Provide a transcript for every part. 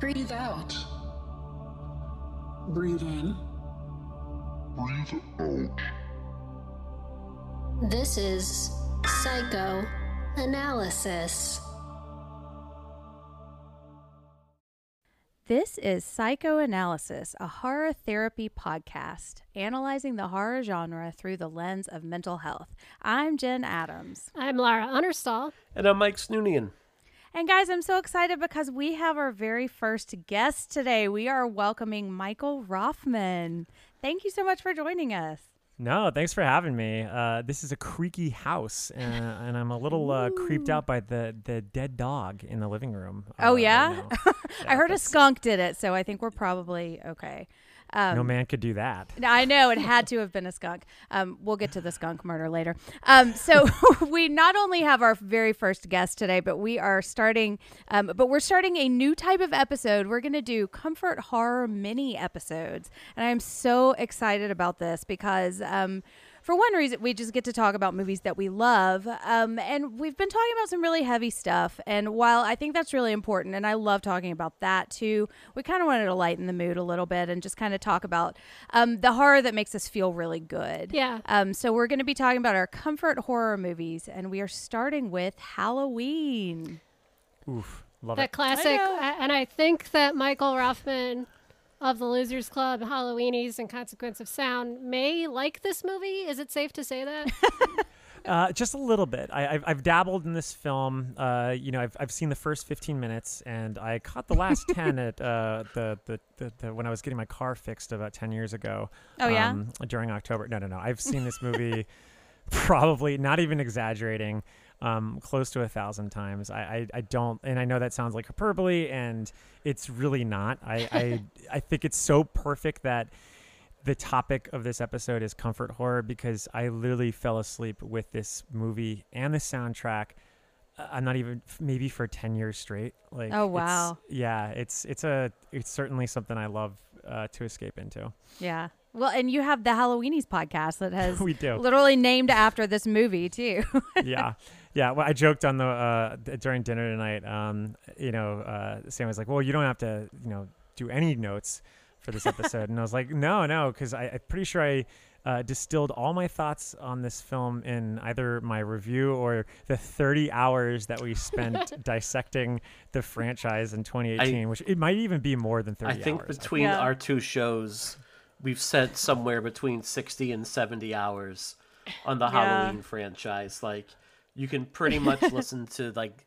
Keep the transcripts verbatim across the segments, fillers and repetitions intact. Breathe out. Breathe in. Breathe out. This is Psychoanalysis. This is Psychoanalysis, a horror therapy podcast, analyzing the horror genre through the lens of mental health. I'm Jen Adams. I'm Lara Anerstahl. And I'm Mike Snoonian. And guys, I'm so excited because we have our very first guest today. We are welcoming Michael Rothman. Thank you so much for joining us. No, thanks for having me. Uh, this is a creaky house, uh, and I'm a little uh, creeped out by the, the dead dog in the living room. Uh, oh, yeah? Right yeah I heard that's... a skunk did it, so I think we're probably okay. Um, no man could do that. I know. It had to have been a skunk. Um, we'll get to the skunk murder later. Um, so we not only have our very first guest today, but we are starting, um, but we're starting a new type of episode. We're going to do comfort horror mini episodes. And I'm so excited about this because, um, for one reason, we just get to talk about movies that we love. Um, and we've been talking about some really heavy stuff. And while I think that's really important, and I love talking about that too, we kind of wanted to lighten the mood a little bit and just kind of talk about um, the horror that makes us feel really good. Yeah. Um, so we're going to be talking about our comfort horror movies, and we are starting with Halloween. Oof. Love it. The classic. I and I think that Michael Rothman of the Losers Club, Halloweenies, and Consequence of Sound may like this movie. Is it safe to say that? uh, just a little bit. I, I've, I've dabbled in this film. Uh, you know, I've, I've seen the first fifteen minutes, and I caught the last ten at uh, the, the, the, the when I was getting my car fixed about ten years ago. Oh yeah. Um, during October. No, no, no. I've seen this movie probably, not even exaggerating, um, close to a thousand times. I, I, I don't, and I know that sounds like hyperbole, and it's really not. I, I, I think it's so perfect that the topic of this episode is comfort horror because I literally fell asleep with this movie and the soundtrack. Uh, I'm not even maybe for ten years straight. Like, oh wow, it's, yeah, it's it's a it's certainly something I love uh, to escape into. Yeah. Well, and you have the Halloweenies podcast that has we do. literally named after this movie too. Yeah. Yeah, well, I joked on the uh, during dinner tonight, um, you know, uh, Sam was like, well, you don't have to, you know, do any notes for this episode. And I was like, no, no, because I'm pretty sure I uh, distilled all my thoughts on this film in either my review or the thirty hours that we spent dissecting the franchise in twenty eighteen, I, which it might even be more than thirty hours. I think hours, between I think. Yeah. our two shows, we've spent somewhere between sixty and seventy hours on the yeah. Halloween franchise, like... You can pretty much listen to like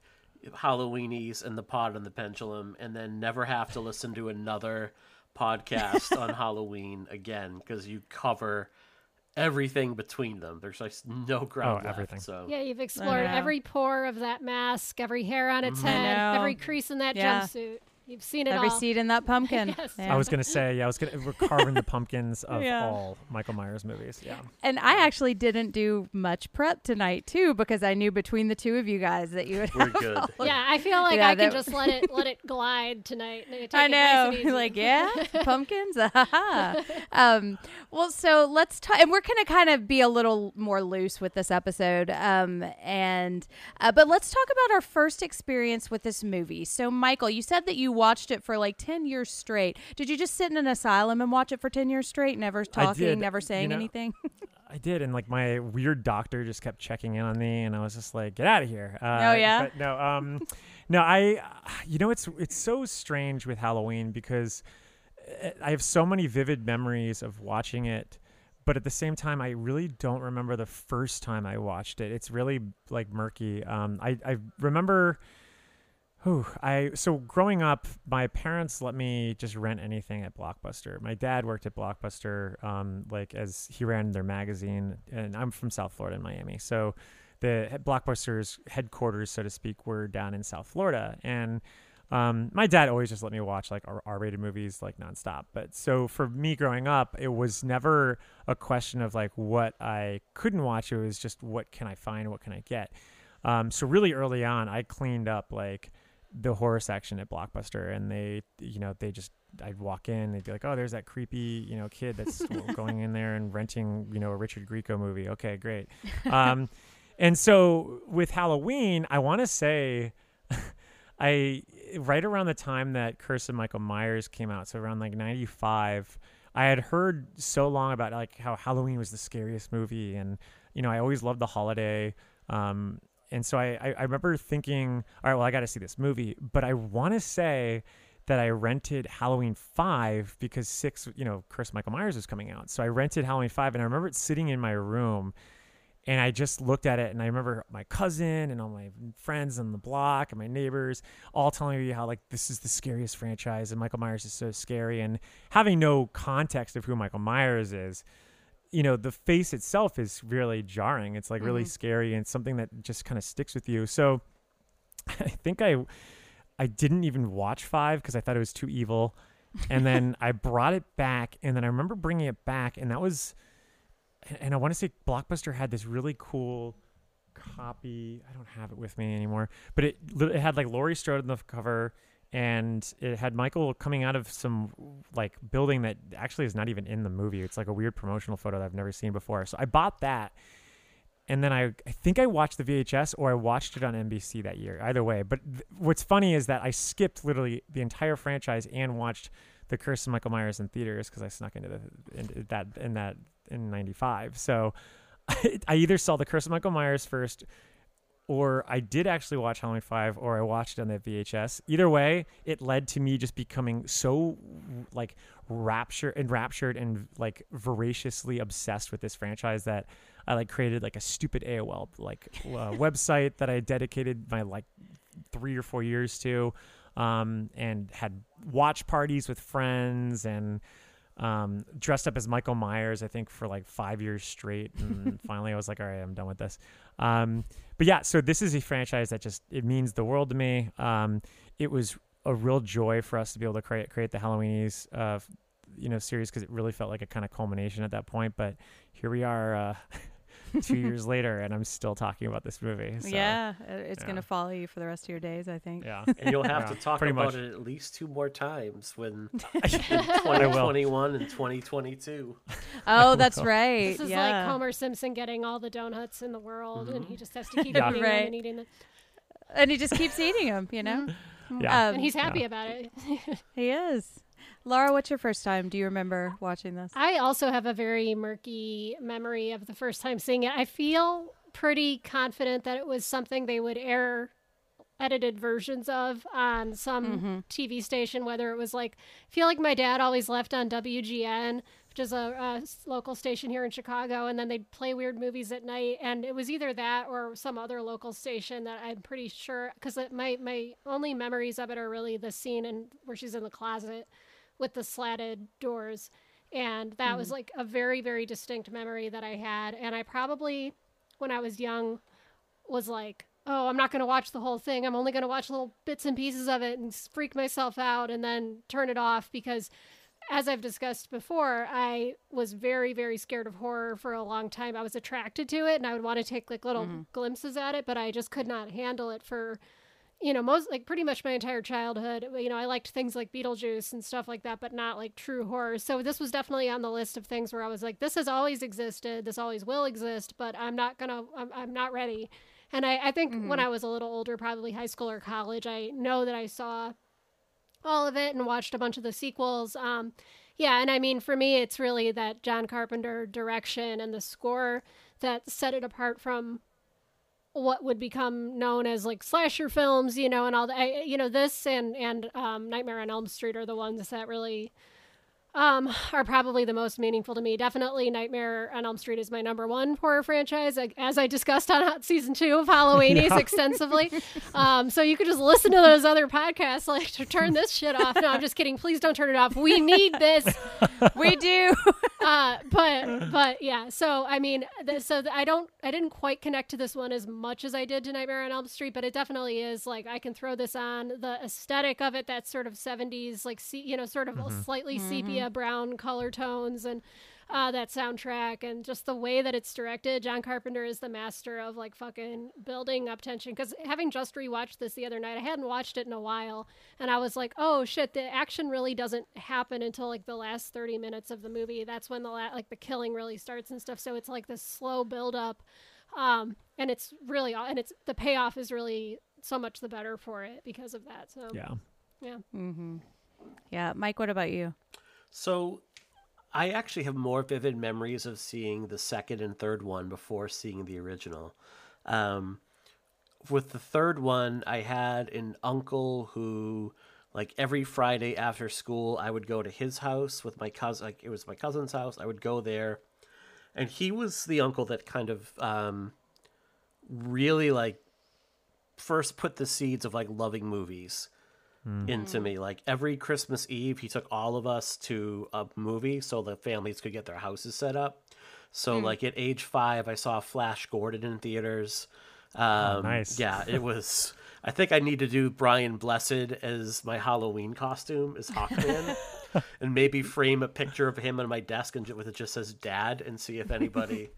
Halloweenies and the Pod and the Pendulum and then never have to listen to another podcast on Halloween again because you cover everything between them. There's like no ground oh, left. Everything. So. Yeah, you've explored every pore of that mask, every hair on its head, every crease in that yeah. jumpsuit. You've seen it Every all. Every seed in that pumpkin. Yes. Yeah. I was going to say, yeah, I was going to, we're carving the pumpkins of yeah. all Michael Myers movies. Yeah. And I actually didn't do much prep tonight too, because I knew between the two of you guys that you would We're good. Yeah. I feel like yeah, I can just let it, let it glide tonight. And take I know. It nice and easy. Like, yeah, pumpkins. um, well, so let's talk, and we're going to kind of be a little more loose with this episode. Um, and, uh, but let's talk about our first experience with this movie. So Michael, you said that you watched it for like ten years straight. Did you just sit in an asylum and watch it for ten years straight, never talking, never saying you know, anything? I did, and like my weird doctor just kept checking in on me, and I was just like, get out of here. Uh, oh yeah. But no, um, no, I, you know, it's it's so strange with Halloween because I have so many vivid memories of watching it, but at the same time, I really don't remember the first time I watched it. It's really like murky. Um, I I remember. Ooh, I so growing up, my parents let me just rent anything at Blockbuster. My dad worked at Blockbuster, um, like as he ran their magazine, and I'm from South Florida in Miami. So the Blockbuster's headquarters, so to speak, were down in South Florida. And Um, my dad always just let me watch like R-rated movies like nonstop. But so for me growing up, it was never a question of like what I couldn't watch. It was just what can I find? What can I get? Um, so really early on, I cleaned up like the horror section at Blockbuster, and they, you know, they just, I'd walk in, they'd be like, oh, there's that creepy, you know, kid that's going in there and renting, you know, a Richard Grieco movie. Okay, great. Um, and so with Halloween, I want to say I, right around the time that Curse of Michael Myers came out, so around like ninety-five, I had heard so long about like how Halloween was the scariest movie. And, you know, I always loved the holiday. Um, and so I, I, I remember thinking, all right, well, I got to see this movie. But I want to say that I rented Halloween five because six, you know, Curse Michael Myers was coming out. So I rented Halloween five, and I remember it sitting in my room, and I just looked at it, and I remember my cousin and all my friends on the block and my neighbors all telling me how like this is the scariest franchise and Michael Myers is so scary. And having no context of who Michael Myers is, you know, the face itself is really jarring. It's like mm-hmm. really scary and something that just kind of sticks with you. So I think I I didn't even watch five because I thought it was too evil. And then I brought it back, and then I remember bringing it back, and that was, and I want to say Blockbuster had this really cool copy. I don't have it with me anymore, but it it had like Laurie Strode on the cover, and it had Michael coming out of some like building that actually is not even in the movie. It's like a weird promotional photo that I've never seen before. So I bought that, and then I, I think I watched the V H S, or I watched it on N B C that year, either way. But th- what's funny is that I skipped literally the entire franchise and watched The Curse of Michael Myers in theaters because I snuck into the, in, that in that in ninety-five. So I, I either saw The Curse of Michael Myers first, or I did actually watch Halloween five, or I watched it on that V H S. Either way, it led to me just becoming so like rapture, enraptured and like voraciously obsessed with this franchise that I like created like a stupid A O L like uh, website that I dedicated my like three or four years to, um, and had watch parties with friends and um, dressed up as Michael Myers, I think, for like five years straight. And finally, I was like, all right, I'm done with this. Um, but yeah, so this is a franchise that just, it means the world to me. Um, it was a real joy for us to be able to create, create the Halloweenies, uh, you know, series, because it really felt like a kind of culmination at that point. But here we are, uh, two years later, and I'm still talking about this movie. So, yeah, it's yeah. going to follow you for the rest of your days, I think. Yeah, and you'll have yeah, to talk about much. it at least two more times when in twenty twenty-one and twenty twenty-two. Oh, that's right. This is yeah. like Homer Simpson getting all the donuts in the world, mm-hmm. and he just has to keep yeah. eating right. them and eating them. And he just keeps eating them, you know? Yeah. Um, and he's happy yeah. about it. He is. Lara, what's your first time? Do you remember watching this? I also have a very murky memory of the first time seeing it. I feel pretty confident that it was something they would air edited versions of on some mm-hmm. T V station, whether it was like, I feel like my dad always left on W G N, which is a, a local station here in Chicago, and then they'd play weird movies at night. And it was either that or some other local station that I'm pretty sure, because my, my only memories of it are really the scene in, where she's in the closet with the slatted doors. And that mm-hmm. was like a very, very distinct memory that I had. And I probably, when I was young, was like, oh, I'm not going to watch the whole thing. I'm only going to watch little bits and pieces of it and freak myself out and then turn it off. Because as I've discussed before, I was very, very scared of horror for a long time. I was attracted to it, and I would want to take like little mm-hmm. glimpses at it, but I just could not handle it for, you know, most, like pretty much my entire childhood. You know, I liked things like Beetlejuice and stuff like that, but not like true horror. So this was definitely on the list of things where I was like, this has always existed, this always will exist, but I'm not gonna, I'm, I'm not ready. And I, I think mm-hmm. when I was a little older, probably high school or college, I know that I saw all of it and watched a bunch of the sequels. Um, yeah, and I mean, for me, it's really that John Carpenter direction and the score that set it apart from what would become known as like slasher films, you know, and all that. You know, this and, and um, Nightmare on Elm Street are the ones that really um, are probably the most meaningful to me. Definitely Nightmare on Elm Street is my number one horror franchise, as I discussed on season two of Halloweenies yeah. extensively. Um, so you could just listen to those other podcasts, like, to turn this shit off. No, I'm just kidding. Please don't turn it off. We need this. We do. Uh, but, but yeah, so I mean, th- so th- I don't, I didn't quite connect to this one as much as I did to Nightmare on Elm Street, but it definitely is like, I can throw this on. The aesthetic of it, that sort of seventies, like, see, you know, sort of mm-hmm. slightly mm-hmm. sepia brown color tones, and uh, that soundtrack, and just the way that it's directed. John Carpenter is the master of like fucking building up tension. Because having just rewatched this the other night, I hadn't watched it in a while, and I was like, oh shit, the action really doesn't happen until like the last thirty minutes of the movie. That's when the la- like the killing really starts and stuff. So it's like this slow build up, um, and it's really and it's the payoff is really so much the better for it because of that. So yeah, yeah, mm-hmm. yeah. Mike, what about you? So I actually have more vivid memories of seeing the second and third one before seeing the original. Um, with the third one, I had an uncle who, like, every Friday after school, I would go to his house with my cousin. Like, it was my cousin's house. I would go there. And he was the uncle that kind of um, really, like, first put the seeds of, like, loving movies into me. Like, every Christmas Eve, he took all of us to a movie so the families could get their houses set up. So mm. like at age five, I saw Flash Gordon in theaters. Um, oh, nice. Yeah, it was. I think I need to do Brian Blessed as my Halloween costume as Hawkman, and maybe frame a picture of him on my desk and with it just says "Dad" and see if anybody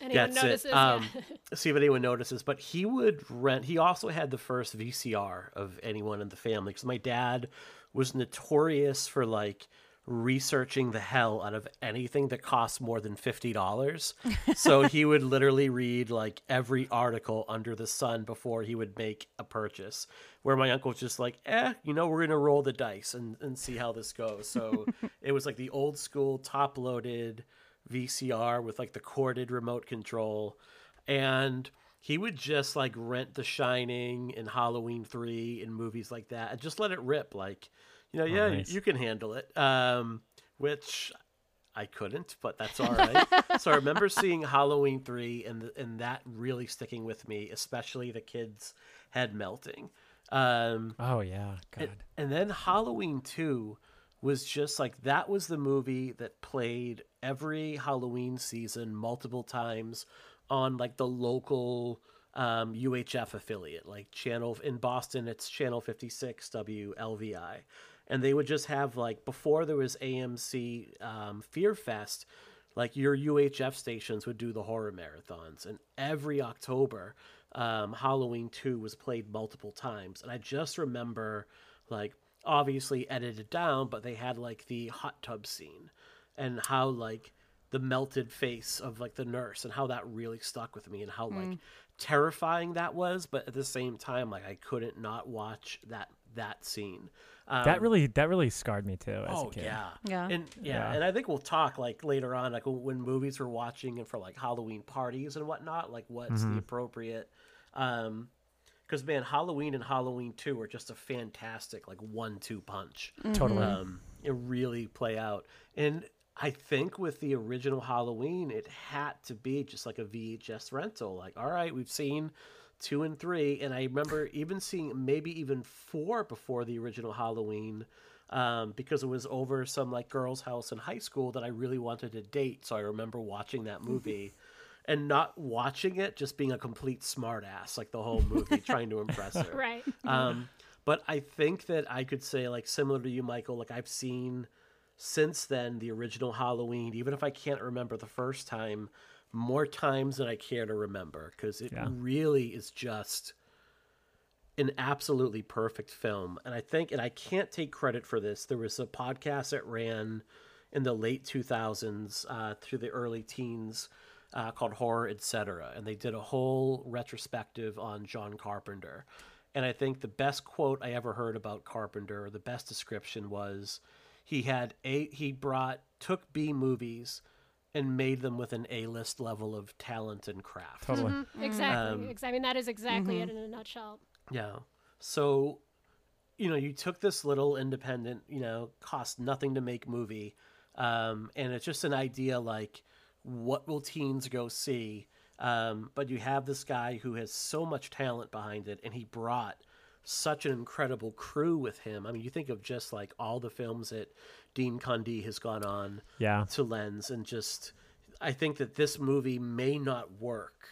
anyone gets notices, it. Um, yeah. See if anyone notices. But he would rent. He also had the first V C R of anyone in the family, because my dad was notorious for like researching the hell out of anything that costs more than fifty dollars. So he would literally read like every article under the sun before he would make a purchase, where my uncle's just like, eh, you know, we're going to roll the dice and, and see how this goes. So it was like the old school top loaded V C R with like the corded remote control, and he would just like rent The Shining and Halloween three and movies like that and just let it rip, like, you know, yeah, nice. You can handle it, um which I couldn't, but that's all right. So I remember seeing Halloween three and the, and that really sticking with me, especially the kids' head melting. Um oh yeah, God. and, and then Halloween two was just like, that was the movie that played every Halloween season multiple times on like the local um, U H F affiliate, like channel in Boston, it's channel fifty-six W L V I. And they would just have like, before there was A M C um, Fear Fest, like your U H F stations would do the horror marathons. And every October, um, Halloween two was played multiple times. And I just remember, like, obviously edited down, but they had like the hot tub scene and how like the melted face of like the nurse and how that really stuck with me and how mm. like terrifying that was, but at the same time, like I couldn't not watch that that scene. Um, that really that really scarred me too as oh a kid. Yeah yeah and yeah, yeah and I think we'll talk like later on, like when movies we're watching and for like Halloween parties and whatnot, like what's mm-hmm. the appropriate um because, man, Halloween and Halloween two are just a fantastic, like, one two punch. Totally. Um, it really play out. And I think with the original Halloween, it had to be just like a V H S rental. Like, all right, we've seen two and three. And I remember even seeing maybe even four before the original Halloween, um, because it was over some, like, girl's house in high school that I really wanted to date. So I remember watching that movie. And not watching it, just being a complete smartass, like the whole movie, trying to impress her. Right. Um, but I think that I could say, like, similar to you, Michael, like I've seen since then the original Halloween, even if I can't remember the first time, more times than I care to remember, because it yeah. really is just an absolutely perfect film. And I think, and I can't take credit for this, there was a podcast that ran in the late two thousands uh, through the early teens, Uh, called Horror, Etc., and they did a whole retrospective on John Carpenter. And I think the best quote I ever heard about Carpenter, the best description was, he had a he brought took B movies and made them with an A-list level of talent and craft. Totally. Mm-hmm. Exactly. Um, I mean, that is exactly mm-hmm. it in a nutshell. Yeah. So you know, you took this little independent, you know, cost nothing to make movie. Um, and it's just an idea like, what will teens go see? Um, but you have this guy who has so much talent behind it, and he brought such an incredible crew with him. I mean, you think of just like all the films that Dean Cundey has gone on yeah. to lens, and just, I think that this movie may not work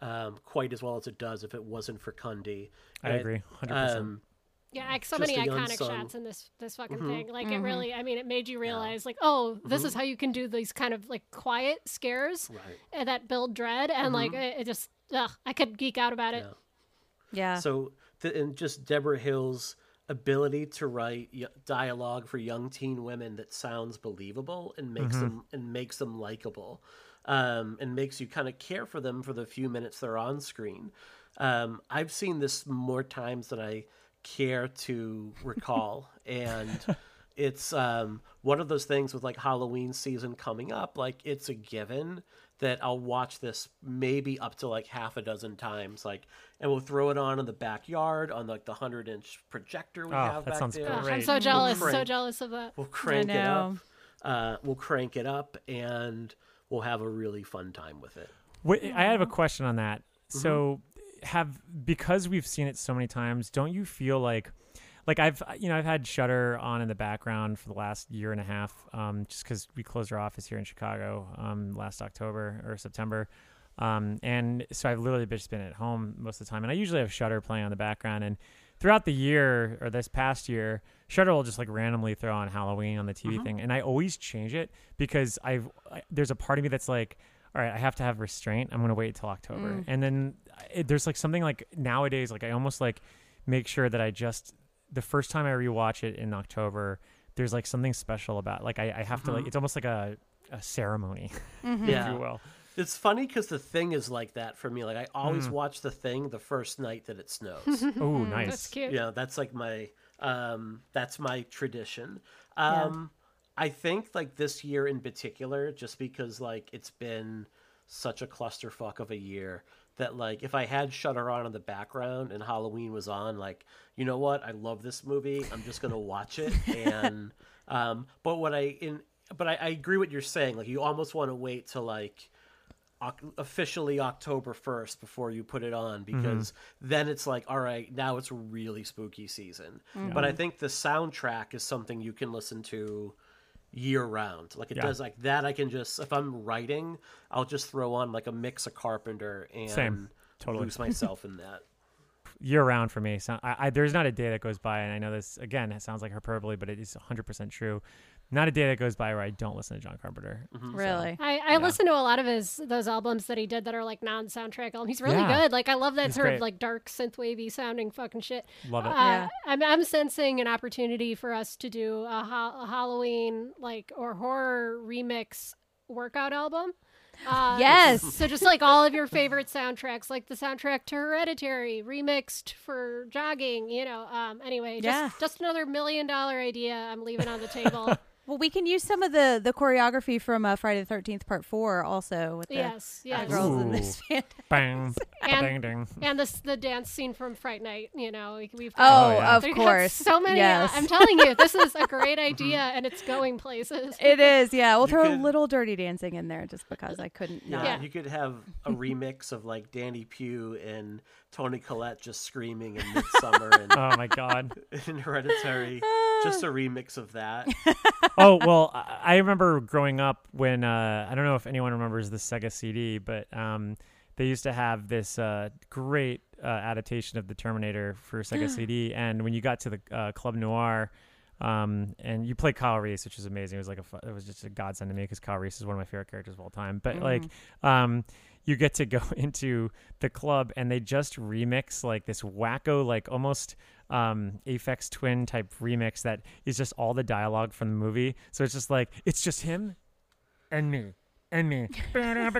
um, quite as well as it does if it wasn't for Cundey. I and, agree, one hundred percent. Um, yeah, like so many iconic unsung... shots in this this fucking mm-hmm. thing. Like mm-hmm. it really, I mean, it made you realize yeah. like, oh, mm-hmm. this is how you can do these kind of like quiet scares right. that build dread. And mm-hmm. like, it, it just, ugh, I could geek out about it. Yeah. yeah. So, th- and just Deborah Hill's ability to write y- dialogue for young teen women that sounds believable and makes mm-hmm. them and makes them likable, um, and makes you kind of care for them for the few minutes they're on screen. Um, I've seen this more times than I care to recall, and it's um one of those things with like Halloween season coming up, like it's a given that I'll watch this maybe up to like half a dozen times, like, and we'll throw it on in the backyard on like the hundred inch projector we oh, have that back sounds there great. I'm so jealous we'll crank, so jealous of that we'll crank it up uh we'll crank it up and we'll have a really fun time with it. Wait, I have a question on that. Mm-hmm. So have, because we've seen it so many times, don't you feel like, like I've, you know, I've had Shudder on in the background for the last year and a half, um, just because we closed our office here in Chicago um, last October or September. Um, and so I've literally just been at home most of the time. And I usually have Shudder playing on the background. And throughout the year, or this past year, Shudder will just like randomly throw on Halloween on the T V uh-huh. thing. And I always change it because I've, I, there's a part of me that's like, all right, I have to have restraint. I'm going to wait till October. Mm. And then it, there's like something like nowadays, like I almost like make sure that I just, the first time I rewatch it in October, there's like something special about, like I, I have mm-hmm. to like, it's almost like a, a ceremony, mm-hmm. if yeah. you will. It's funny because The Thing is like that for me. Like I always mm. watch The Thing the first night that it snows. Oh, nice. That's cute. Yeah, that's like my, um, that's my tradition. Um, yeah. I think like this year in particular, just because like it's been such a clusterfuck of a year that like if I had Shudder on in the background and Halloween was on, like, you know what? I love this movie. I'm just going to watch it. And um, but what I in but I, I agree what you're saying. Like you almost want to wait till like o- officially October first before you put it on, because mm-hmm. then it's like, all right, now it's really spooky season. Mm-hmm. But I think the soundtrack is something you can listen to year round, like it yeah. does, like that I can just, if I'm writing, I'll just throw on like a mix of Carpenter and Same. Totally. Lose myself in that. Year round for me. So I, I there's not a day that goes by, and I know this again, it sounds like hyperbole, but it is one hundred percent true. Not a day that goes by where I don't listen to John Carpenter. Mm-hmm. Really? So, I, I yeah. listen to a lot of his those albums that he did that are like non-soundtrack albums. He's really yeah. good. Like I love that He's sort great. Of like dark synthwavy sounding fucking shit. Love it. Uh, yeah. I'm I'm sensing an opportunity for us to do a, ho- a Halloween like or horror remix workout album. Uh, yes. So just like all of your favorite soundtracks, like the soundtrack to Hereditary remixed for jogging, you know. Um. Anyway, just yeah. just another million dollar idea I'm leaving on the table. Well, we can use some of the, the choreography from uh, Friday the thirteenth Part Four also with the yes, yes. girls Ooh. In this band. Bang, and, bang, ding. And this, the dance scene from Fright Night. You know, we, we've oh, yeah. of course, so many. Yes. Uh, I'm telling you, this is a great idea, and it's going places. It is, yeah. We'll you throw could, a little Dirty Dancing in there just because I couldn't. Yeah, yeah. You could have a remix of like Danny Pugh and Toni Collette just screaming in Midsummer. And, oh my God! In Hereditary, just a remix of that. Oh, well, I remember growing up when, uh, I don't know if anyone remembers the Sega C D, but um, they used to have this uh, great uh, adaptation of the Terminator for Sega C D. And when you got to the uh, Club Noir um, and you played Kyle Reese, which was amazing. It was like a, it was just a godsend to me because Kyle Reese is one of my favorite characters of all time. But mm-hmm. like um, you get to go into the club and they just remix like this wacko, like almost... Um, Aphex Twin type remix that is just all the dialogue from the movie. So it's just like, it's just him and me and me. And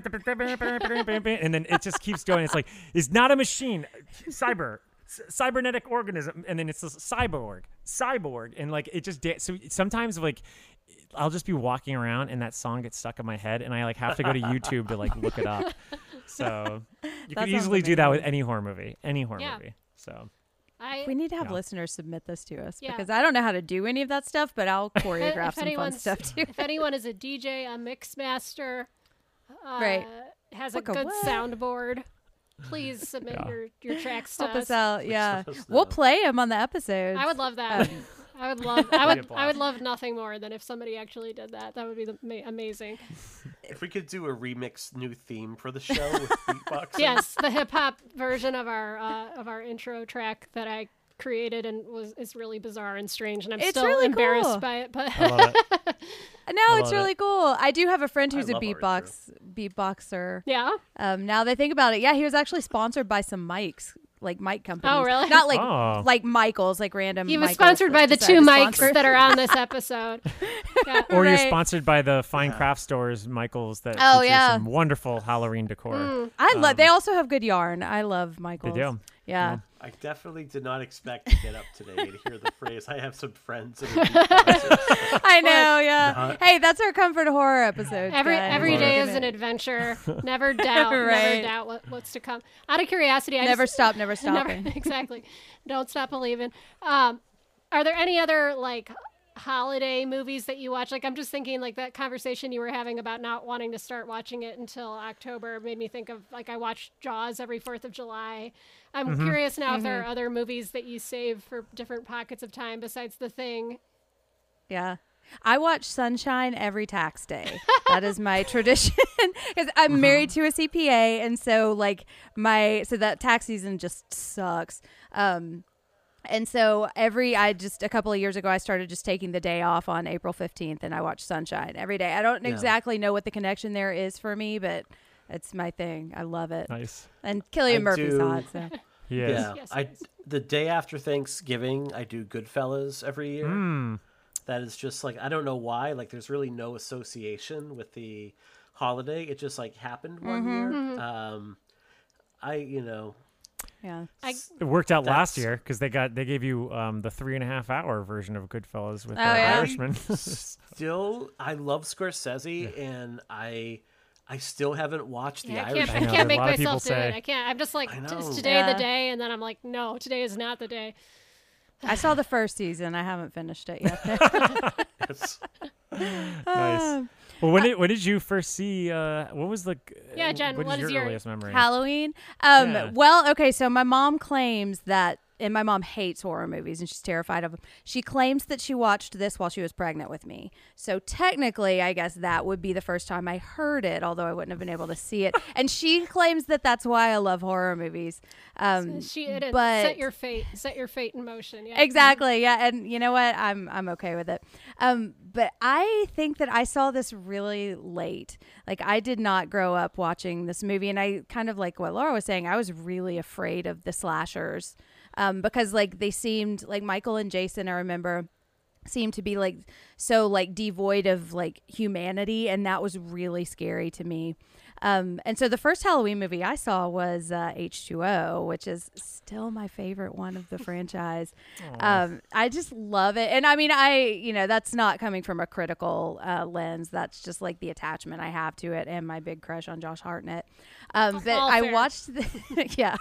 then it just keeps going. It's like, it's not a machine, cyber, c- cybernetic organism. And then it's this cyborg, cyborg. And like, it just, da- so sometimes like, I'll just be walking around and that song gets stuck in my head and I like have to go to YouTube to like look it up. So you that could easily amazing. Do that with any horror movie, any horror yeah. movie. So. I, we need to have yeah. listeners submit this to us yeah. because I don't know how to do any of that stuff, but I'll choreograph some fun stuff too. If anyone is a D J, a mix master, uh, right. has Look a good away. soundboard, please submit yeah. your, your tracks to Help us. us out. Yeah. Us we'll play them on the episodes. I would love that. I would love I would I would love nothing more than if somebody actually did that. That would be ma- amazing. If we could do a remix new theme for the show with beatboxing. Yes, the hip hop version of our uh, of our intro track that I created and was is really bizarre and strange, and I'm it's still really embarrassed cool. by it, but I love it. No, it's really it. cool. I do have a friend who's I a beatbox beatboxer. Yeah. Um now that I think about it, yeah, he was actually sponsored by some mics. Like mic companies. Oh, really? Not like oh. like Michael's, like random. He was Michael's sponsored by the two mics sponsor. that are on this episode. Yeah. Or right. you're sponsored by the fine yeah. craft stores, Michael's, that oh, feature yeah. some wonderful Halloween decor. Mm. I um, love. They also have good yarn. I love Michael's. They do. Yeah. yeah. I definitely did not expect to get up today and hear the phrase, I have some friends. In I know, yeah. Not... Hey, that's our comfort horror episode. Every guys. Every day is an adventure. Never doubt, right. never doubt what, what's to come. Out of curiosity. I never just, stop, never stop. Exactly. Don't stop believing. Um, are there any other, like, holiday movies that you watch? Like, I'm just thinking, like, that conversation you were having about not wanting to start watching it until October made me think of, like, I watched Jaws every fourth of July. I'm mm-hmm. curious now mm-hmm. if there are other movies that you save for different pockets of time besides The Thing. Yeah. I watch Sunshine every tax day. That is my tradition because I'm mm-hmm. married to a C P A. And so, like, my, so that tax season just sucks. Um, And so every, I just, a couple of years ago, I started just taking the day off on April fifteenth and I watch Sunshine every day. I don't yeah. exactly know what the connection there is for me, but it's my thing. I love it. Nice. And Cillian I Murphy's do, hot. So. Yeah. yeah. Yes, I, the day after Thanksgiving, I do Goodfellas every year. Mm. That is just like, I don't know why, like there's really no association with the holiday. It just like happened one mm-hmm, year. Mm-hmm. Um, I, you know. Yeah, I, it worked out last year because they got they gave you um, the three and a half hour version of Goodfellas with the oh, yeah. Irishman. Still, I love Scorsese, yeah. and I I still haven't watched yeah, the Irishman. I can't, I can't make myself do say, it. I can't. I'm just like, is today yeah. the day? And then I'm like, no, today is not the day. I saw the first season. I haven't finished it yet. Yes. Nice. Well, when did when did you first see? Uh, what was the? Yeah, Jen. What, what is, is your, your earliest memory? Halloween. Um, yeah. Well, okay. So my mom claims that, and my mom hates horror movies, and she's terrified of them. She claims that she watched this while she was pregnant with me. So technically, I guess that would be the first time I heard it, although I wouldn't have been able to see it. And she claims that that's why I love horror movies. Um, she it is. But set your fate, set your fate in motion. Yeah. Exactly. Yeah, and you know what? I'm I'm okay with it. Um, but I think that I saw this really late. Like I did not grow up watching this movie, and I kind of like what Laura was saying. I was really afraid of the slashers. Um, because like they seemed like Michael and Jason, I remember, seemed to be like so like devoid of like humanity, and that was really scary to me. Um, and so the first Halloween movie I saw was uh, H two O, which is still my favorite one of the franchise. Um, I just love it. And I mean, I, you know, that's not coming from a critical uh, lens. That's just like the attachment I have to it and my big crush on Josh Hartnett. Um, but fair. I watched, the, yeah,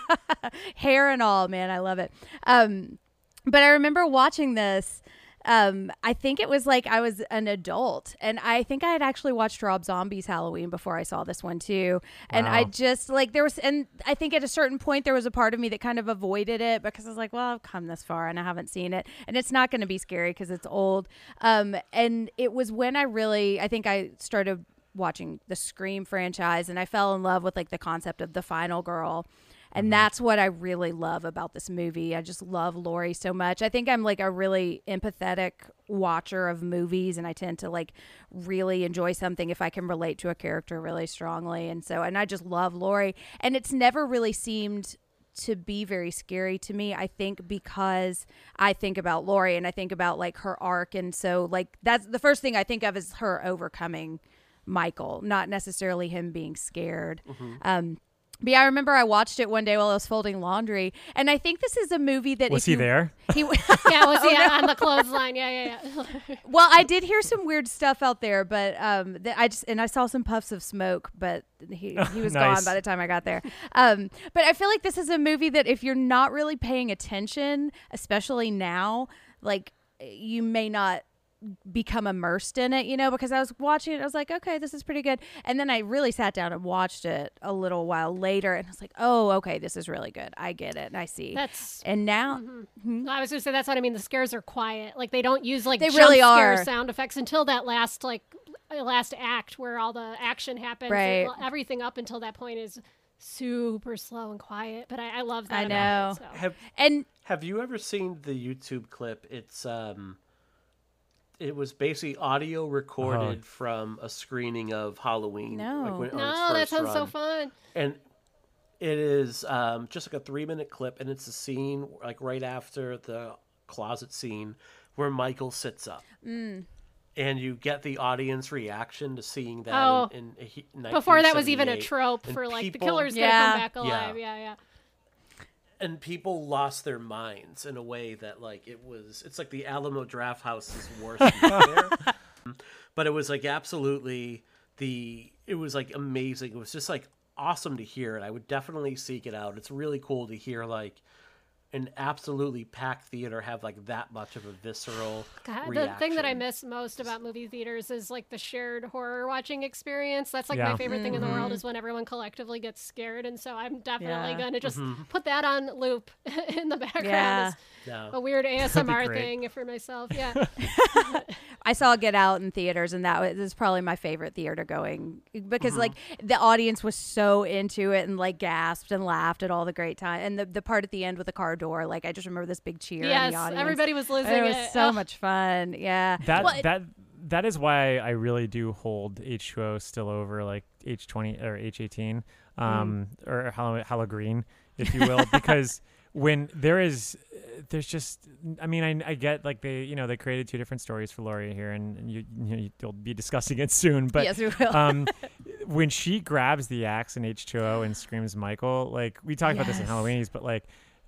hair and all, man, I love it. Um, but I remember watching this. Um, I think it was like I was an adult, and I think I had actually watched Rob Zombie's Halloween before I saw this one too. And wow. I just like there was, and I think at a certain point there was a part of me that kind of avoided it because I was like, well, I've come this far and I haven't seen it, and it's not going to be scary because it's old. Um, and it was when I really, I think I started watching the Scream franchise, and I fell in love with like the concept of the final girl. And mm-hmm. that's what I really love about this movie. I just love Laurie so much. I think I'm like a really empathetic watcher of movies, and I tend to like really enjoy something if I can relate to a character really strongly. And so, and I just love Laurie, and it's never really seemed to be very scary to me, I think, because I think about Laurie and I think about like her arc. And so like that's the first thing I think of is her overcoming Michael, not necessarily him being scared. Mm-hmm. Um, But yeah, I remember I watched it one day while I was folding laundry, and I think this is a movie that was if he you, there? He w- yeah, was he oh, no. on the clothesline? Yeah, yeah, yeah. Well, I did hear some weird stuff out there, but um, th- I just and I saw some puffs of smoke, but he he was nice. Gone by the time I got there. Um, but I feel like this is a movie that if you're not really paying attention, especially now, like you may not become immersed in it, you know, because I was watching it. I was like, okay, this is pretty good. And then I really sat down and watched it a little while later. And I was like, oh, okay, this is really good. I get it. And I see. That's And now. Mm-hmm. Mm-hmm. I was going to say, that's what I mean. The scares are quiet. Like they don't use like they jump really scare are. sound effects until that last, like last act where all the action happens. Right. And everything up until that point is super slow and quiet. But I, I love that. I know. It, so. Have, and have you ever seen the YouTube clip? It's, um, It was basically audio recorded oh. from a screening of Halloween. No, like when, no that sounds run. so fun. And it is um, just like a three-minute clip, and it's a scene like right after the closet scene where Michael sits up. Mm. And you get the audience reaction to seeing that oh. in, in, in before that was even a trope and for people, like the killer's yeah. going to come back alive. Yeah, yeah, yeah. And people lost their minds in a way that, like, it was... It's like the Alamo Draft House is worse there. But it was, like, absolutely the... It was, like, amazing. It was just, like, awesome to hear, and I would definitely seek it out. It's really cool to hear, like, an absolutely packed theater have, like, that much of a visceral God, reaction. The thing that I miss most about movie theaters is, like, the shared horror-watching experience. That's, like, yeah. my favorite mm-hmm. thing in the world is when everyone collectively gets scared, and so I'm definitely yeah. going to just mm-hmm. put that on loop in the background yeah. as yeah. a weird A S M R thing for myself. Yeah. I saw Get Out in theaters, and that was probably my favorite theater going because, mm-hmm. like, the audience was so into it and, like, gasped and laughed at all the great time. And the, the part at the end with the car door, like I just remember this big cheer yes, in the audience. Everybody was losing it. It was so Ugh. much fun. Yeah. That well, that that is why I really do hold H two O still over like H twenty or H eighteen um mm. or Hall- Halloween, if you will, because when there is there's just I mean I I get like they you know they created two different stories for Laurie here and, and you, you know, you'll be discussing it soon, but yes, we will. um when she grabs the axe in H two O and screams Michael, like we talked yes. about this in Halloweenies, but like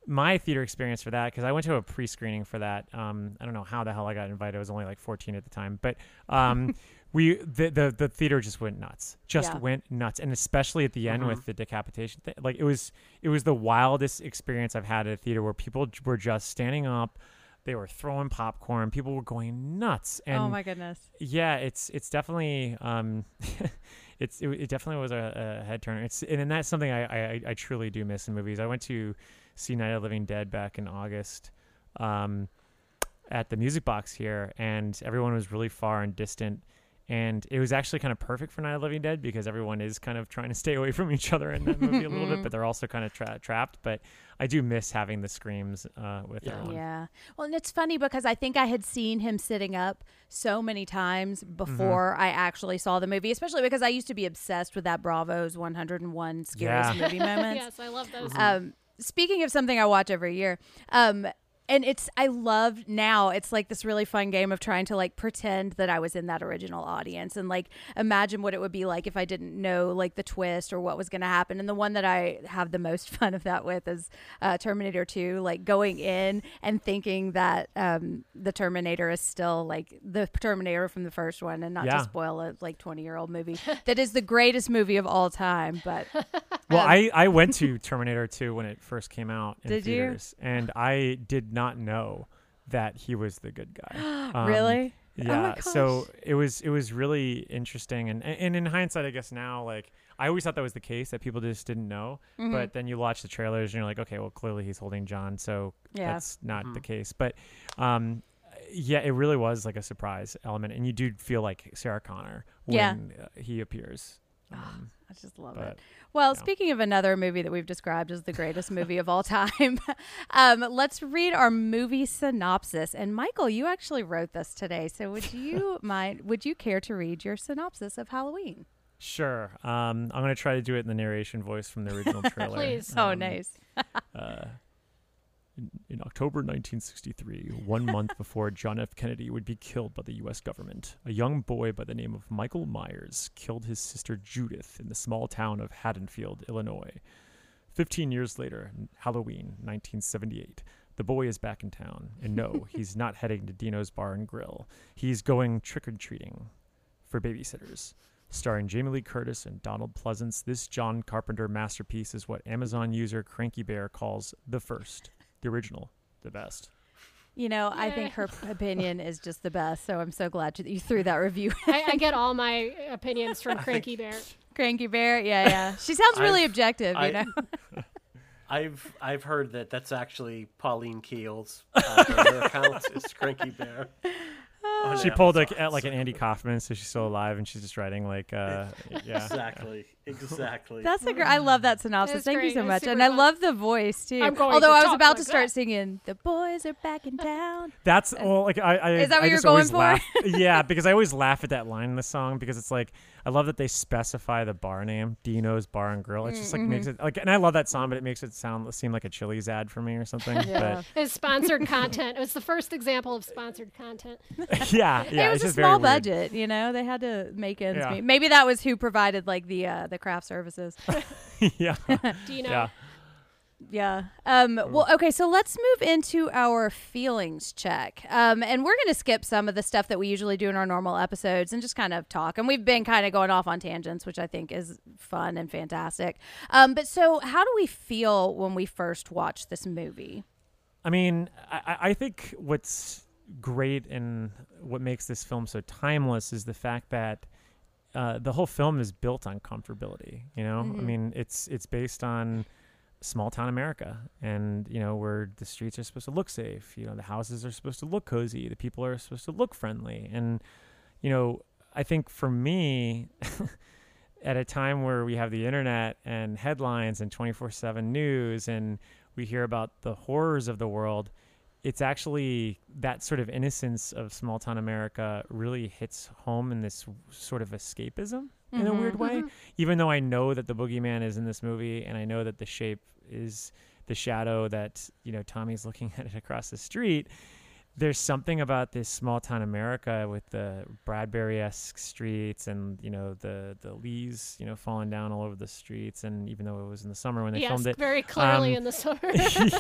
my theater experience for that, because I went to a pre-screening for that. Um, I don't know how the hell I got invited. I was only like fourteen at the time, but um, we the, the the theater just went nuts, just yeah. went nuts, and especially at the end mm-hmm. with the decapitation thing. Like it was it was the wildest experience I've had at a theater where people were just standing up, they were throwing popcorn, people were going nuts. And oh my goodness! Yeah, it's it's definitely um, it's it, it definitely was a, a head turner. It's and then that's something I, I I truly do miss in movies. I went to see Night of the Living Dead back in August um, at the Music Box here, and everyone was really far and distant, and it was actually kind of perfect for Night of the Living Dead because everyone is kind of trying to stay away from each other in that movie a little bit, but they're also kind of tra- trapped. But I do miss having the screams uh, with yeah. everyone. Yeah. Well, and it's funny because I think I had seen him sitting up so many times before mm-hmm. I actually saw the movie, especially because I used to be obsessed with that Bravo's one oh one Scariest yeah. Movie Moments. Yes, I love those. Um, Speaking of something I watch every year, um, and it's I love now, it's like this really fun game of trying to like pretend that I was in that original audience and like imagine what it would be like if I didn't know like the twist or what was going to happen. And the one that I have the most fun of that with is uh, Terminator two, like going in and thinking that um, the Terminator is still like the Terminator from the first one and not yeah. to spoil a like twenty year old movie that is the greatest movie of all time. But well, um, I, I went to Terminator two when it first came out in did theaters you? and I did not. Not know that he was the good guy. Um, really? Yeah. Oh so it was it was really interesting, and and in hindsight, I guess now like I always thought that was the case that people just didn't know. Mm-hmm. But then you watch the trailers and you're like, okay, well clearly he's holding John, so yeah. that's not mm-hmm. the case. But um, yeah, it really was like a surprise element, and you do feel like Sarah Connor when yeah. uh, he appears. Um, I just love but, it. Well, yeah. speaking of another movie that we've described as the greatest movie of all time, um, let's read our movie synopsis. And Michael, you actually wrote this today. So would you mind, would you care to read your synopsis of Halloween? Sure. Um, I'm going to try to do it in the narration voice from the original trailer. Please. Um, oh, nice. uh, in October nineteen sixty-three, one month before John F. Kennedy would be killed by the U S government, a young boy by the name of Michael Myers killed his sister Judith in the small town of Haddonfield, Illinois. Fifteen years later, Halloween nineteen seventy-eight, the boy is back in town. And no, he's not heading to Dino's Bar and Grill. He's going trick-or-treating for babysitters. Starring Jamie Lee Curtis and Donald Pleasance, this John Carpenter masterpiece is what Amazon user Cranky Bear calls the first, the original, the best. You know, yeah. I think her opinion is just the best, so I'm so glad that you threw that review. I, I get all my opinions from Cranky Bear. Cranky Bear, yeah, yeah. She sounds really I've, objective, I, you know? I've I've heard that that's actually Pauline Keel's uh, her account is Cranky Bear. Oh, she pulled like awesome. at like an Andy Kaufman, so she's still alive, and she's just writing like, uh, yeah, exactly, exactly. That's a great. I love that synopsis. Thank great. you so much, and fun. I love the voice too. I'm going Although to I was about like to start that. singing, "The boys are back in town." That's all. Like I, I is that what I you're going for? Laugh. Yeah, because I always laugh at that line in the song because it's like I love that they specify the bar name, Dino's Bar and Grill. It just like mm-hmm. makes it like, and I love that song, but it makes it sound seem like a Chili's ad for me or something. Yeah. But it's sponsored content. It was the first example of sponsored content. Yeah, yeah, it was it's a small budget, you know. They had to make ends yeah. meet. Maybe that was who provided like the uh, the craft services. yeah, do you know? Yeah. yeah. Um, well, okay, so let's move into our feelings check, um, and we're going to skip some of the stuff that we usually do in our normal episodes and just kind of talk. And we've been kind of going off on tangents, which I think is fun and fantastic. Um, but so, how do we feel when we first watch this movie? I mean, I, I think what's great and what makes this film so timeless is the fact that uh, the whole film is built on comfortability. You know, mm-hmm. I mean, it's it's based on small town America, and you know, where the streets are supposed to look safe. You know, the houses are supposed to look cozy. The people are supposed to look friendly. And you know, I think for me, at a time where we have the internet and headlines and twenty-four seven news, and we hear about the horrors of the world. It's actually that sort of innocence of small town America really hits home in this w- sort of escapism mm-hmm. in a weird way. Mm-hmm. Even though I know that the boogeyman is in this movie and I know that the shape is the shadow that, you know, Tommy's looking at it across the street. There's something about this small town America with the Bradbury-esque streets and, you know, the, the leaves, you know, falling down all over the streets. And even though it was in the summer when they yes, filmed it. very clearly um, in the summer.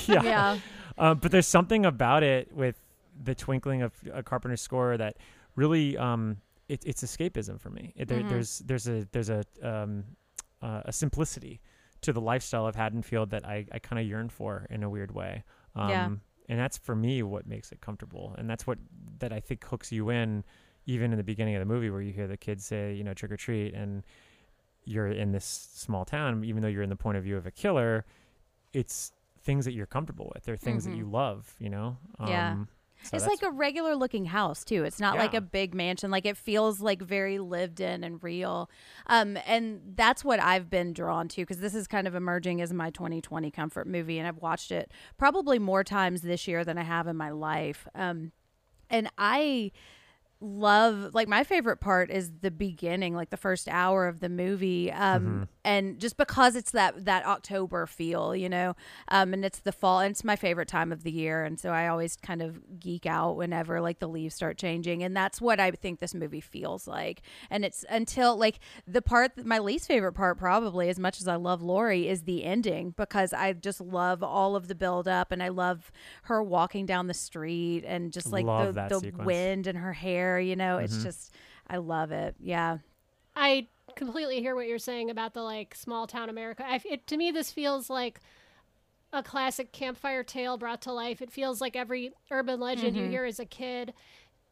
yeah. yeah. Um, but there's something about it with the twinkling of a Carpenter's score that really um, it, it's escapism for me. It, there, mm-hmm. There's there's a there's a um, uh, a simplicity to the lifestyle of Haddonfield that I, I kind of yearn for in a weird way. Um, yeah. And that's, for me, what makes it comfortable. And that's what that I think hooks you in, even in the beginning of the movie where you hear the kids say, you know, trick or treat. And you're in this small town, even though you're in the point of view of a killer, it's things that you're comfortable with. They're things mm-hmm. that you love, you know? Um, yeah. So it's like a regular looking house too. It's not yeah. like a big mansion. Like it feels like very lived in and real. Um, and that's what I've been drawn to because this is kind of emerging as my twenty twenty comfort movie. And I've watched it probably more times this year than I have in my life. Um, and I love, like my favorite part is the beginning, like the first hour of the movie. Um, mm-hmm. And just because it's that, that October feel, you know, um, and it's the fall and it's my favorite time of the year. And so I always kind of geek out whenever like the leaves start changing. And that's what I think this movie feels like. And it's until like the part, my least favorite part probably as much as I love Lori is the ending because I just love all of the build up and I love her walking down the street and just like love the, the wind in her hair. You know, it's mm-hmm. just, I love it. Yeah. I completely hear what you're saying about the like small town America. I, it, to me, this feels like a classic campfire tale brought to life. It feels like every urban legend mm-hmm. you hear as a kid.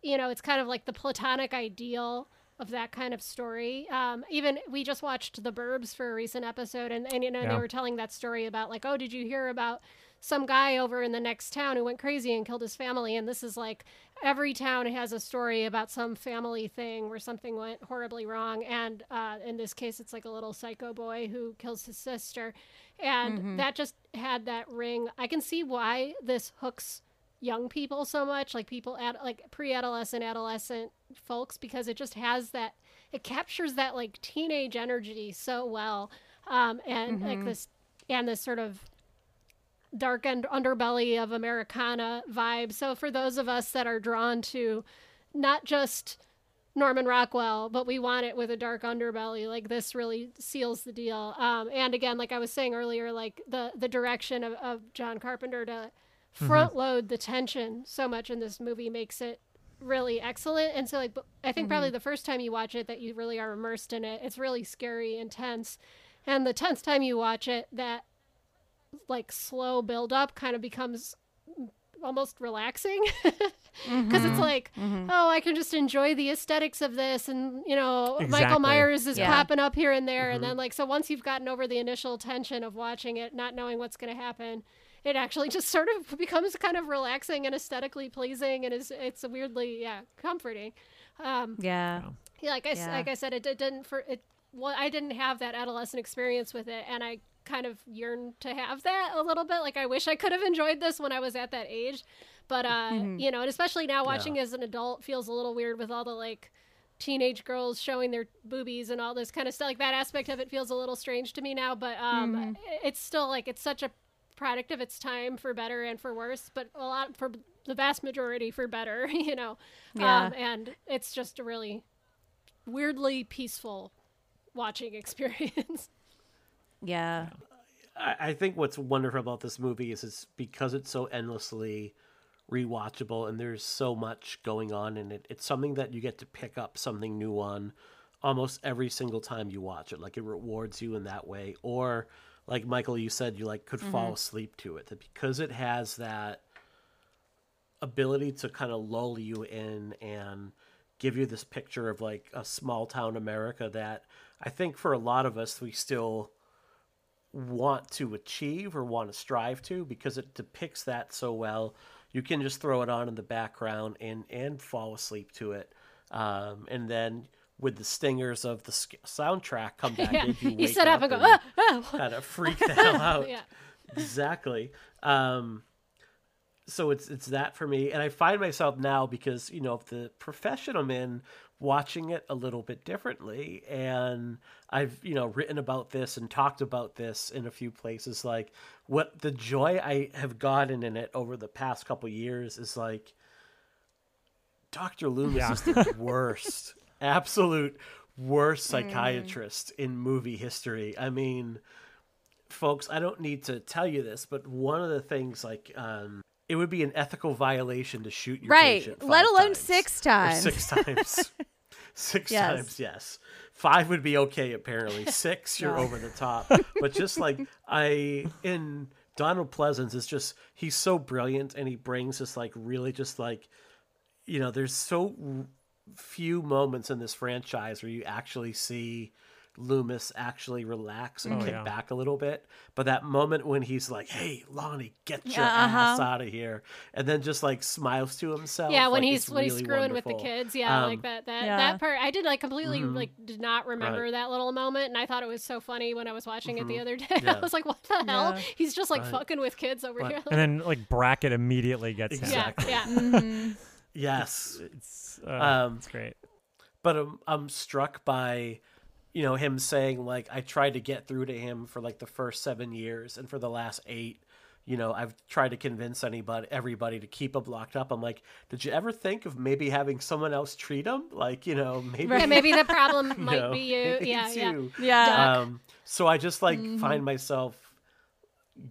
You know, it's kind of like the platonic ideal of that kind of story. Um, even we just watched The Burbs for a recent episode and, and you know, yeah. they were telling that story about like, oh, did you hear about some guy over in the next town who went crazy and killed his family? And this is like, every town has a story about some family thing where something went horribly wrong. And uh, in this case, it's like a little psycho boy who kills his sister. And mm-hmm. that just had that ring. I can see why this hooks young people so much, like people at like pre-adolescent, adolescent folks, because it just has that, it captures that like teenage energy so well. Um, and mm-hmm. like this, and this sort of dark and underbelly of Americana vibe. So for those of us that are drawn to not just Norman Rockwell, but we want it with a dark underbelly, like this really seals the deal. Um, and again, like I was saying earlier, like the, the direction of, of John Carpenter to front load mm-hmm. the tension so much in this movie makes it really excellent. And so like, I think mm-hmm. probably the first time you watch it that you really are immersed in it, it's really scary, intense. And the tenth time you watch it, that like slow build up kind of becomes almost relaxing because mm-hmm. it's like mm-hmm. oh, I can just enjoy the aesthetics of this, and you know exactly. Michael Myers is yeah. popping up here and there mm-hmm. and then like so once you've gotten over the initial tension of watching it, not knowing what's going to happen, it actually just sort of becomes kind of relaxing and aesthetically pleasing, and is it's weirdly yeah comforting. Um yeah, yeah like I yeah. like I said, it, it didn't for it well I didn't have that adolescent experience with it, and I kind of yearn to have that a little bit. Like I wish I could have enjoyed this when I was at that age, but uh mm-hmm. you know, and especially now watching yeah. as an adult feels a little weird with all the like teenage girls showing their boobies and all this kind of stuff. Like that aspect of it feels a little strange to me now, but um mm-hmm. it's still like it's such a product of its time, for better and for worse, but a lot for the vast majority for better, you know. Yeah. Um and it's just a really weirdly peaceful watching experience. Yeah, I think what's wonderful about this movie is it's because it's so endlessly rewatchable, and there's so much going on in it. It's something that you get to pick up something new on almost every single time you watch it. Like it rewards you in that way, or like Michael, you said you like could mm-hmm. fall asleep to it. That because it has that ability to kind of lull you in and give you this picture of like a small town America that I think for a lot of us we still want to achieve or want to strive to, because it depicts that so well. You can just throw it on in the background and and fall asleep to it, um and then with the stingers of the sk- soundtrack come back yeah. in, you, you sit up and, and go ah, ah. kind of freak the hell out. yeah. Exactly. Um so it's it's that for me, and I find myself now, because you know of the profession I'm in, watching it a little bit differently. And I've, you know, written about this and talked about this in a few places, like what the joy I have gotten in it over the past couple of years is like Doctor Loomis yeah. is the worst, absolute worst psychiatrist mm. in movie history. I mean, folks, I don't need to tell you this, but one of the things like, um, it would be an ethical violation to shoot your right. patient five let alone times. six times. Or six times. six yes. times, yes. Five would be okay, apparently. Six, you're over the top. But just like I, in Donald Pleasance is just, he's so brilliant, and he brings this like really just like, you know, there's so few moments in this franchise where you actually see Loomis actually relax and oh, kick yeah. back a little bit, but that moment when he's like, "Hey, Lonnie, get your yeah, uh-huh. ass out of here," and then just like smiles to himself. Yeah, when like, he's when really he's screwing wonderful. with the kids. Yeah, um, like that that yeah. that part. I did like completely mm-hmm. like did not remember right. that little moment, and I thought it was so funny when I was watching mm-hmm. it the other day. Yeah. I was like, "What the hell? Yeah. He's just like right. fucking with kids over right. here." And then like Brackett immediately gets exactly. him. Yeah, yeah. mm-hmm. yes, it's, it's, uh, um, it's great. But I'm I'm struck by, you know, him saying like, I tried to get through to him for like the first seven years. And for the last eight, you know, I've tried to convince anybody, everybody to keep him locked up. I'm like, did you ever think of maybe having someone else treat him? Like, you know, maybe, right, maybe the problem might you know, be you. Yeah. Yeah. You. yeah. Um, so I just like mm-hmm. find myself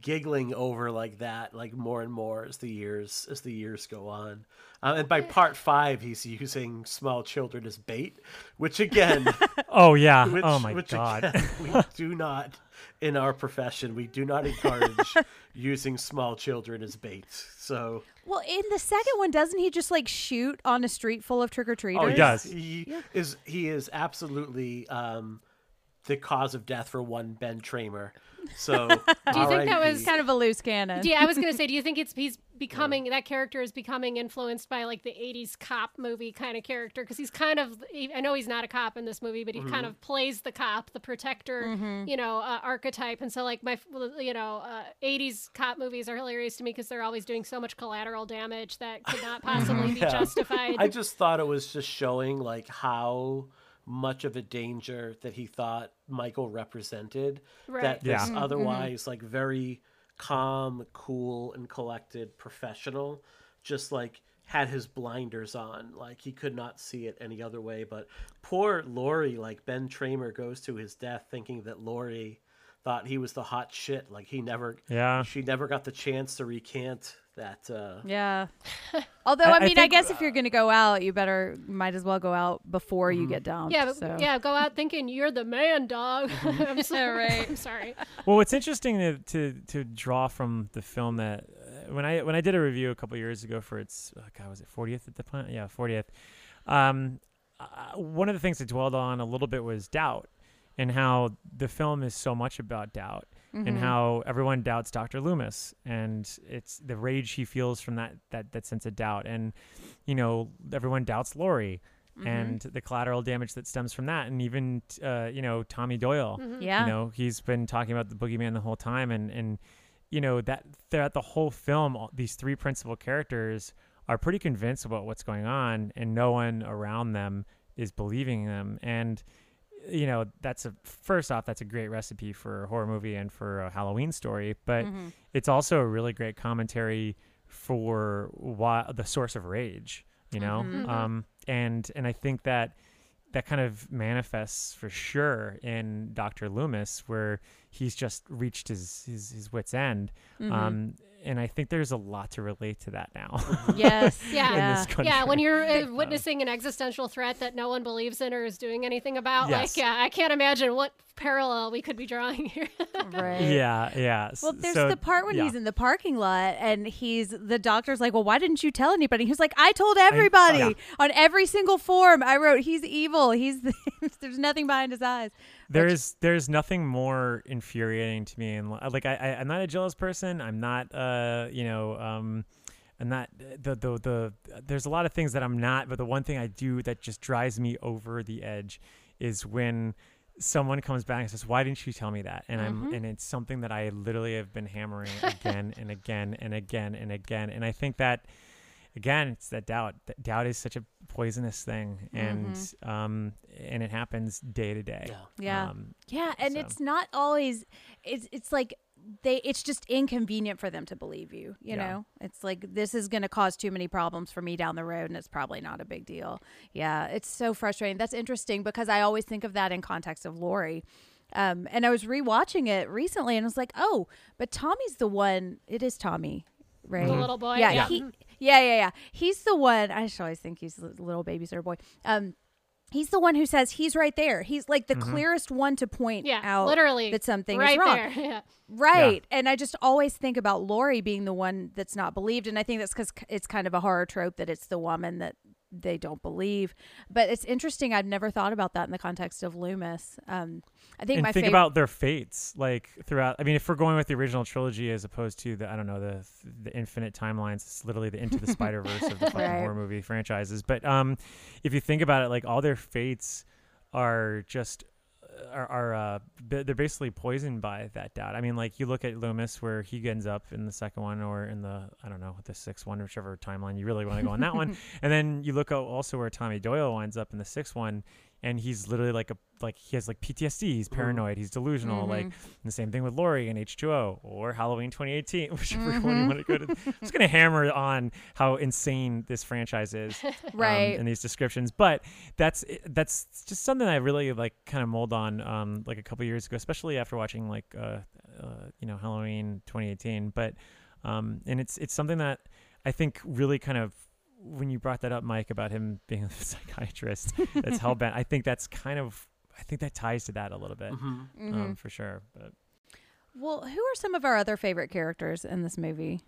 giggling over like that, like more and more as the years, as the years go on. Uh, and by part five, he's using small children as bait, which again, oh yeah, which, oh my which god, again, we do not in our profession we do not encourage using small children as bait. So well, in the second one, doesn't he just like shoot on a street full of trick or treaters? Oh, he does. He yeah. is he is absolutely um, the cause of death for one Ben Tramer. So do you think that was kind of a loose cannon? Yeah, I was gonna say, do you think it's he's becoming yeah. that character is becoming influenced by like the eighties cop movie kind of character, because he's kind of he, I know he's not a cop in this movie, but he mm-hmm. kind of plays the cop, the protector mm-hmm. you know uh, archetype. And so like my you know uh, eighties cop movies are hilarious to me because they're always doing so much collateral damage that could not possibly be yeah. justified. I just thought it was just showing like how much of a danger that he thought Michael represented, right. that this yeah. mm-hmm. otherwise like very calm, cool, and collected professional, just like had his blinders on, like he could not see it any other way. But poor Laurie, like Ben Tramer goes to his death thinking that Laurie thought he was the hot shit. Like he never, yeah, she never got the chance to recant that. Uh... Yeah. Although, I, I mean, I, think, I guess uh, if you're going to go out, you better might as well go out before mm-hmm. you get dumped. Yeah. But, so. Yeah. Go out thinking you're the man, dog. Mm-hmm. I'm sorry. Right. I'm sorry. Well, what's interesting to, to, to draw from the film that uh, when I, when I did a review a couple of years ago for its, oh God, was it fortieth at the point? Yeah. fortieth. Um, uh, one of the things that dwelled on a little bit was doubt. And how the film is so much about doubt, mm-hmm. and how everyone doubts Doctor Loomis, and it's the rage he feels from that that that sense of doubt, and you know everyone doubts Laurie, mm-hmm. and the collateral damage that stems from that, and even uh, you know Tommy Doyle, mm-hmm. yeah, you know he's been talking about the boogeyman the whole time, and and you know that throughout the whole film, all, these three principal characters are pretty convinced about what's going on, and no one around them is believing them, and. You know, that's a first off, that's a great recipe for a horror movie and for a Halloween story. But mm-hmm. it's also a really great commentary for why, the source of rage, you know, mm-hmm. um, and and I think that that kind of manifests for sure in Doctor Loomis, where he's just reached his his, his wit's end. Mm-hmm. Um, and I think there's a lot to relate to that now. Yes. Yeah. In this country. Yeah. When you're uh, witnessing an existential threat that no one believes in or is doing anything about, yes. like, yeah, I can't imagine what parallel we could be drawing here. Right. Yeah. Yeah. Well, there's so, the part when yeah. he's in the parking lot and he's, the doctor's like, well, why didn't you tell anybody? He's like, I told everybody I, oh, yeah. on every single form. I wrote, he's evil. He's, the, there's nothing behind his eyes. There Which, is there's nothing more infuriating to me, and like I, I I'm not a jealous person. I'm not uh you know um I'm not the the the there's a lot of things that I'm not, but the one thing I do that just drives me over the edge is when someone comes back and says, "Why didn't you tell me that?" And mm-hmm. I'm and it's something that I literally have been hammering again and again and again and again, and I think that. Again, it's that doubt. That doubt is such a poisonous thing, and mm-hmm. um, and it happens day to day. Yeah, um, yeah, and so. It's not always. It's it's like they. It's just inconvenient for them to believe you. You yeah. know, it's like this is going to cause too many problems for me down the road, and it's probably not a big deal. Yeah, it's so frustrating. That's interesting because I always think of that in context of Laurie. Um, and I was rewatching it recently, and I was like, oh, but Tommy's the one. It is Tommy, right? The little boy. Yeah. yeah. He, Yeah, yeah, yeah. He's the one. I just always think he's a little babysitter boy. Um, he's the one who says he's right there. He's like the mm-hmm. clearest one to point yeah, out literally that something right is wrong. There. Yeah. Right. Yeah. And I just always think about Laurie being the one that's not believed. And I think that's because it's kind of a horror trope that it's the woman that they don't believe. But it's interesting. I've never thought about that in the context of Loomis. Um, I think and my think fav- about their fates, like throughout. I mean, if we're going with the original trilogy as opposed to the I don't know the the infinite timelines, it's literally the Into the Spider-Verse of the fucking right. horror movie franchises. But um, if you think about it, like all their fates are just are, are uh, they're basically poisoned by that doubt. I mean, like you look at Loomis, where he ends up in the second one, or in the I don't know the sixth one, whichever timeline you really want to go on that one. And then you look also where Tommy Doyle winds up in the sixth one. And he's literally like a like he has like P T S D. He's paranoid. He's delusional. Mm-hmm. Like the same thing with Laurie and H two O or Halloween twenty eighteen, whichever mm-hmm. one you want to go to. I'm just gonna hammer on how insane this franchise is, right? Um, in these descriptions, but that's that's just something I really like kind of mulled on um, like a couple years ago, especially after watching like uh, uh, you know Halloween twenty eighteen. But um, and it's it's something that I think really kind of. When you brought that up, Mike, about him being a psychiatrist that's hellbent, I think that's kind of, I think that ties to that a little bit, mm-hmm. Mm-hmm. Um, for sure. But. Well, who are some of our other favorite characters in this movie?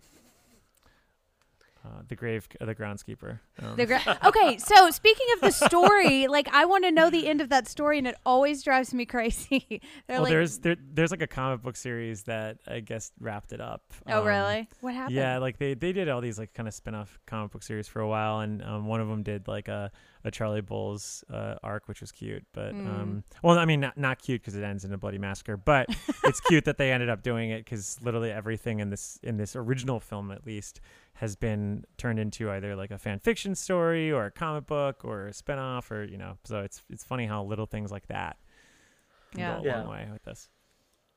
Uh, the grave, uh, the groundskeeper. Um. The gra- okay, so speaking of the story, like I want to know the end of that story, and it always drives me crazy. Well, like, there's there, there's like a comic book series that I guess wrapped it up. Oh, um, really? What happened? Yeah, like they, they did all these like kind of spin-off comic book series for a while, and um, one of them did like a, a Charlie Bulls uh, arc, which was cute. But mm. um, well, I mean, not, not cute because it ends in a bloody massacre, but it's cute that they ended up doing it because literally everything in this in this original film, at least. Has been turned into either like a fan fiction story or a comic book or a spinoff or, you know, so it's, it's funny how little things like that can yeah. go a yeah. long way with this.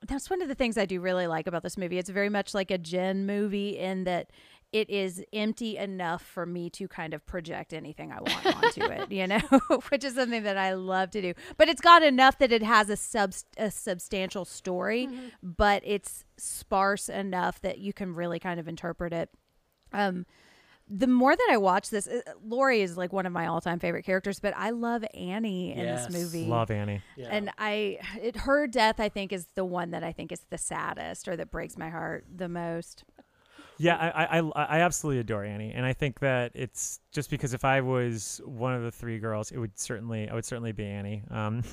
That's one of the things I do really like about this movie. It's very much like a Jen movie in that it is empty enough for me to kind of project anything I want onto it, you know, which is something that I love to do. But it's got enough that it has a, sub- a substantial story, mm-hmm. but it's sparse enough that you can really kind of interpret it. Um, the more that I watch this, uh, Laurie is like one of my all-time favorite characters, but I love Annie in yes. this movie. Love Annie. Yeah. And I, it, her death, I think, is the one that I think is the saddest or that breaks my heart the most. Yeah, I, I, I absolutely adore Annie. And I think that it's just because if I was one of the three girls, it would certainly, I would certainly be Annie. Um,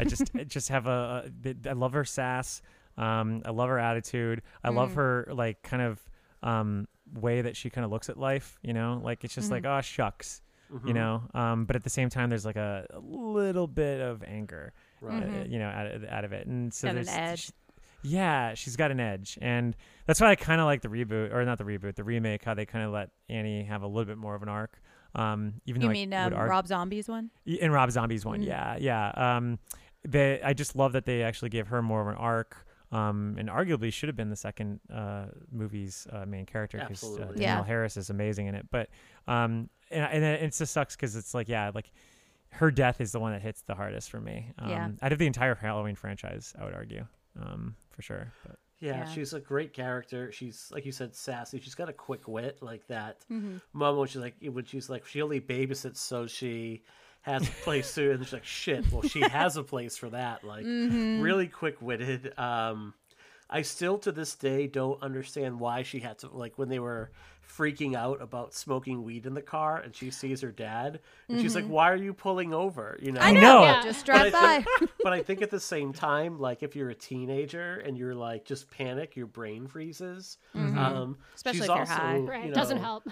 I just, just have a, a, I love her sass. Um, I love her attitude. I mm. love her like kind of, um, way that she kind of looks at life, you know, like it's just mm-hmm. like, oh, shucks, mm-hmm. you know, um, but at the same time, there's like a, a little bit of anger, right. uh, mm-hmm. you know, out, out of it. And so got there's an edge. She, yeah, she's got an edge. And that's why I kind of like the reboot or not the reboot, the remake, how they kind of let Annie have a little bit more of an arc. Um, even you though mean um, arc- Rob Zombie's one? In Rob Zombie's one. Mm-hmm. Yeah. Yeah. Um, they, I just love that they actually gave her more of an arc. Um, and arguably should have been the second uh, movie's uh, main character because uh, Danielle yeah. Harris is amazing in it. But um, and, and it just sucks because it's like, yeah, like her death is the one that hits the hardest for me. Um, yeah. Out of the entire Halloween franchise, I would argue um, for sure. But. Yeah, yeah, she's a great character. She's, like you said, sassy. She's got a quick wit like that. Mm-hmm. Mom, when she's like, when she's like, she only babysits so she has a place to, and she's like, shit, well, she has a place for that. Like, mm-hmm. really quick-witted. Um, I still, to this day, don't understand why she had to, like, when they were freaking out about smoking weed in the car, and she sees her dad, and mm-hmm. she's like, why are you pulling over? You know? I know! Yeah. Just drive by. Think, but I think at the same time, like, if you're a teenager, and you're, like, just panic, your brain freezes. Mm-hmm. Um, Especially if you're also, high. Right. You know, doesn't help.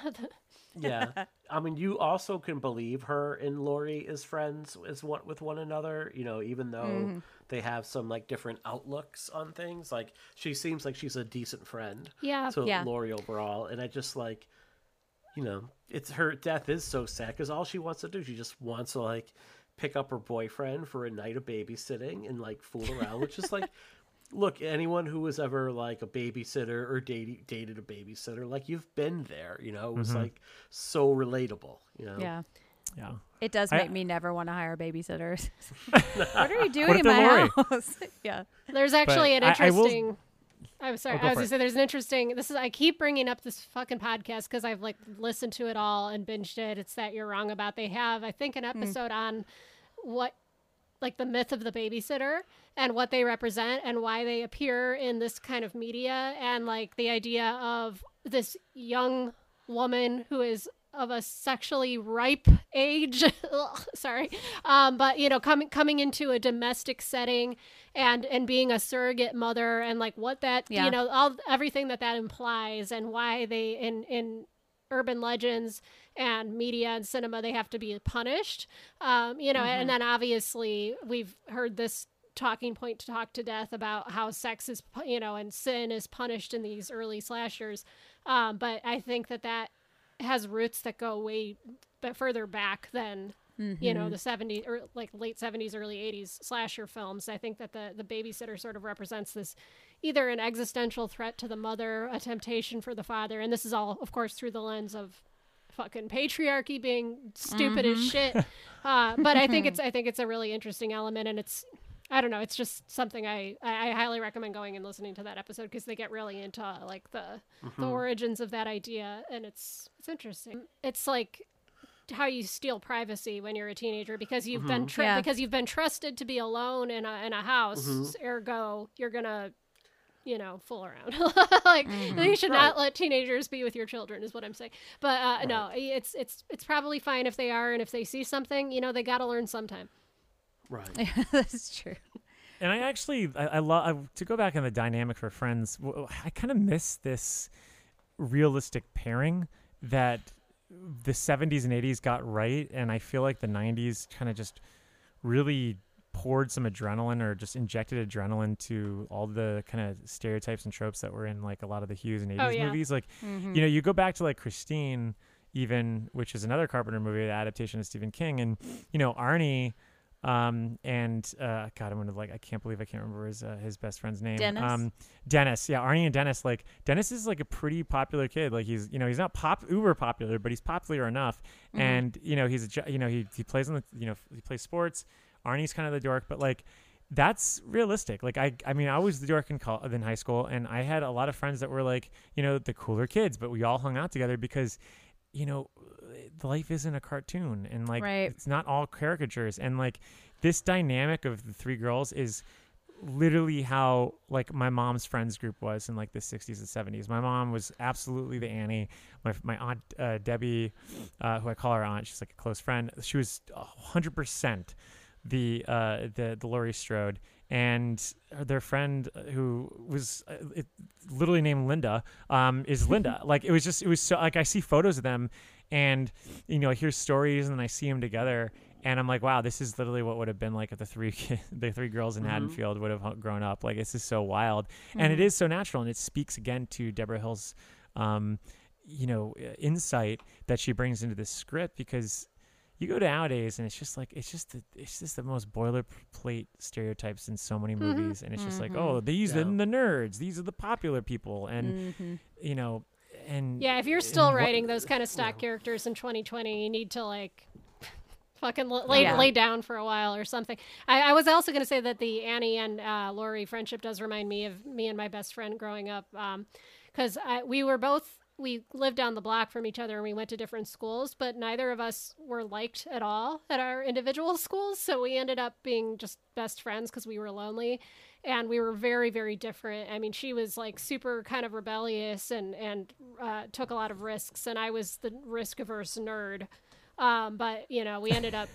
Yeah, I mean, you also can believe her and Laurie is friends is what with one another, you know, even though mm-hmm. they have some like different outlooks on things. Like she seems like she's a decent friend yeah, to yeah. Laurie overall. And I just like, you know, it's her death is so sad because all she wants to do, she just wants to like pick up her boyfriend for a night of babysitting and like fool around, which is like, look, anyone who was ever like a babysitter or dated, dated a babysitter, like you've been there, you know, it was mm-hmm. like so relatable, you know? Yeah. Yeah. It does make I, me never want to hire babysitters. What are you doing in my house? Yeah. There's actually but an interesting... I, I will... I'm sorry. I was going to say there's an interesting, this is, I keep bringing up this fucking podcast because I've like listened to it all and binged it. It's That You're Wrong About. They have, I think, an episode mm. on what, like the myth of the babysitter and what they represent and why they appear in this kind of media and like the idea of this young woman who is of a sexually ripe age, sorry, um, but, you know, coming coming into a domestic setting and, and being a surrogate mother and like what that, yeah. you know, all everything that that implies and why they in in urban legends and media and cinema, they have to be punished, um, you know, mm-hmm. and then obviously we've heard this talking point to talk to death about how sex is, you know, and sin is punished in these early slashers. Um, but I think that that has roots that go way but further back than, mm-hmm. you know, the seventies or like late seventies, early eighties slasher films. I think that the, the babysitter sort of represents this either an existential threat to the mother, a temptation for the father. And this is all, of course, through the lens of fucking patriarchy being stupid mm-hmm. as shit, uh but i think it's i think it's a really interesting element, and it's I don't know, it's just something i i, I highly recommend going and listening to that episode because they get really into like the mm-hmm. the origins of that idea, and it's it's interesting. It's like how you steal privacy when you're a teenager because you've mm-hmm. been tri- yeah. because you've been trusted to be alone in a in a house, mm-hmm. ergo you're gonna, you know, fool around. Like mm-hmm. you should right. not let teenagers be with your children is what I'm saying. But uh, right. no, it's it's it's probably fine if they are, and if they see something, you know, they got to learn sometime. Right. That's true. And I actually, I, I love to go back on the dynamic for Friends. I kind of miss this realistic pairing that the seventies and eighties got right, and I feel like the nineties kind of just really poured some adrenaline or just injected adrenaline to all the kind of stereotypes and tropes that were in like a lot of the Hughes and eighties oh, yeah. movies. Like, mm-hmm. you know, you go back to like Christine even, which is another Carpenter movie, the adaptation of Stephen King. And, you know, Arnie Um, and uh, God, I'm gonna like I can't believe I can't remember his uh, his best friend's name. Dennis. Um, Dennis. Yeah, Arnie and Dennis. Like Dennis is like a pretty popular kid. Like he's you know he's not pop uber popular, but he's popular enough. Mm-hmm. And you know he's a, you know he he plays on the you know he plays sports. Arnie's kind of the dork, but like. That's realistic. Like, I I mean, I was the dork in, co- in high school, and I had a lot of friends that were, like, you know, the cooler kids, but we all hung out together because, you know, life isn't a cartoon, and, like, right. It's not all caricatures. And, like, this dynamic of the three girls is literally how, like, my mom's friends group was in, like, the sixties and seventies. My mom was absolutely the Annie. My my aunt, uh, Debbie, uh, who I call her aunt, she's, like, a close friend. She was one hundred percent. The uh the, the Laurie Strode and their friend who was uh, it, literally named Linda um is Linda. Like it was just it was so like I see photos of them and you know I hear stories and I see them together and I'm like wow this is literally what would have been like if the three the three girls in mm-hmm. Haddonfield would have grown up like this is so wild mm-hmm. and it is so natural and it speaks again to Deborah Hill's um you know insight that she brings into this script because. You go to nowadays and it's just like it's just the, it's just the most boilerplate stereotypes in so many movies mm-hmm. and it's just mm-hmm. like oh these yeah. are the nerds these are the popular people and mm-hmm. you know and yeah if you're still writing what, those kind of stock yeah. characters in twenty twenty you need to like fucking lay, yeah. lay down for a while or something. I, I was also going to say that the Annie and uh, Laurie friendship does remind me of me and my best friend growing up because um, we were both we lived down the block from each other and we went to different schools, but neither of us were liked at all at our individual schools. So we ended up being just best friends because we were lonely and we were very, very different. I mean, she was like super kind of rebellious and, and uh, took a lot of risks. And I was the risk averse nerd. Um, but you know, we ended up,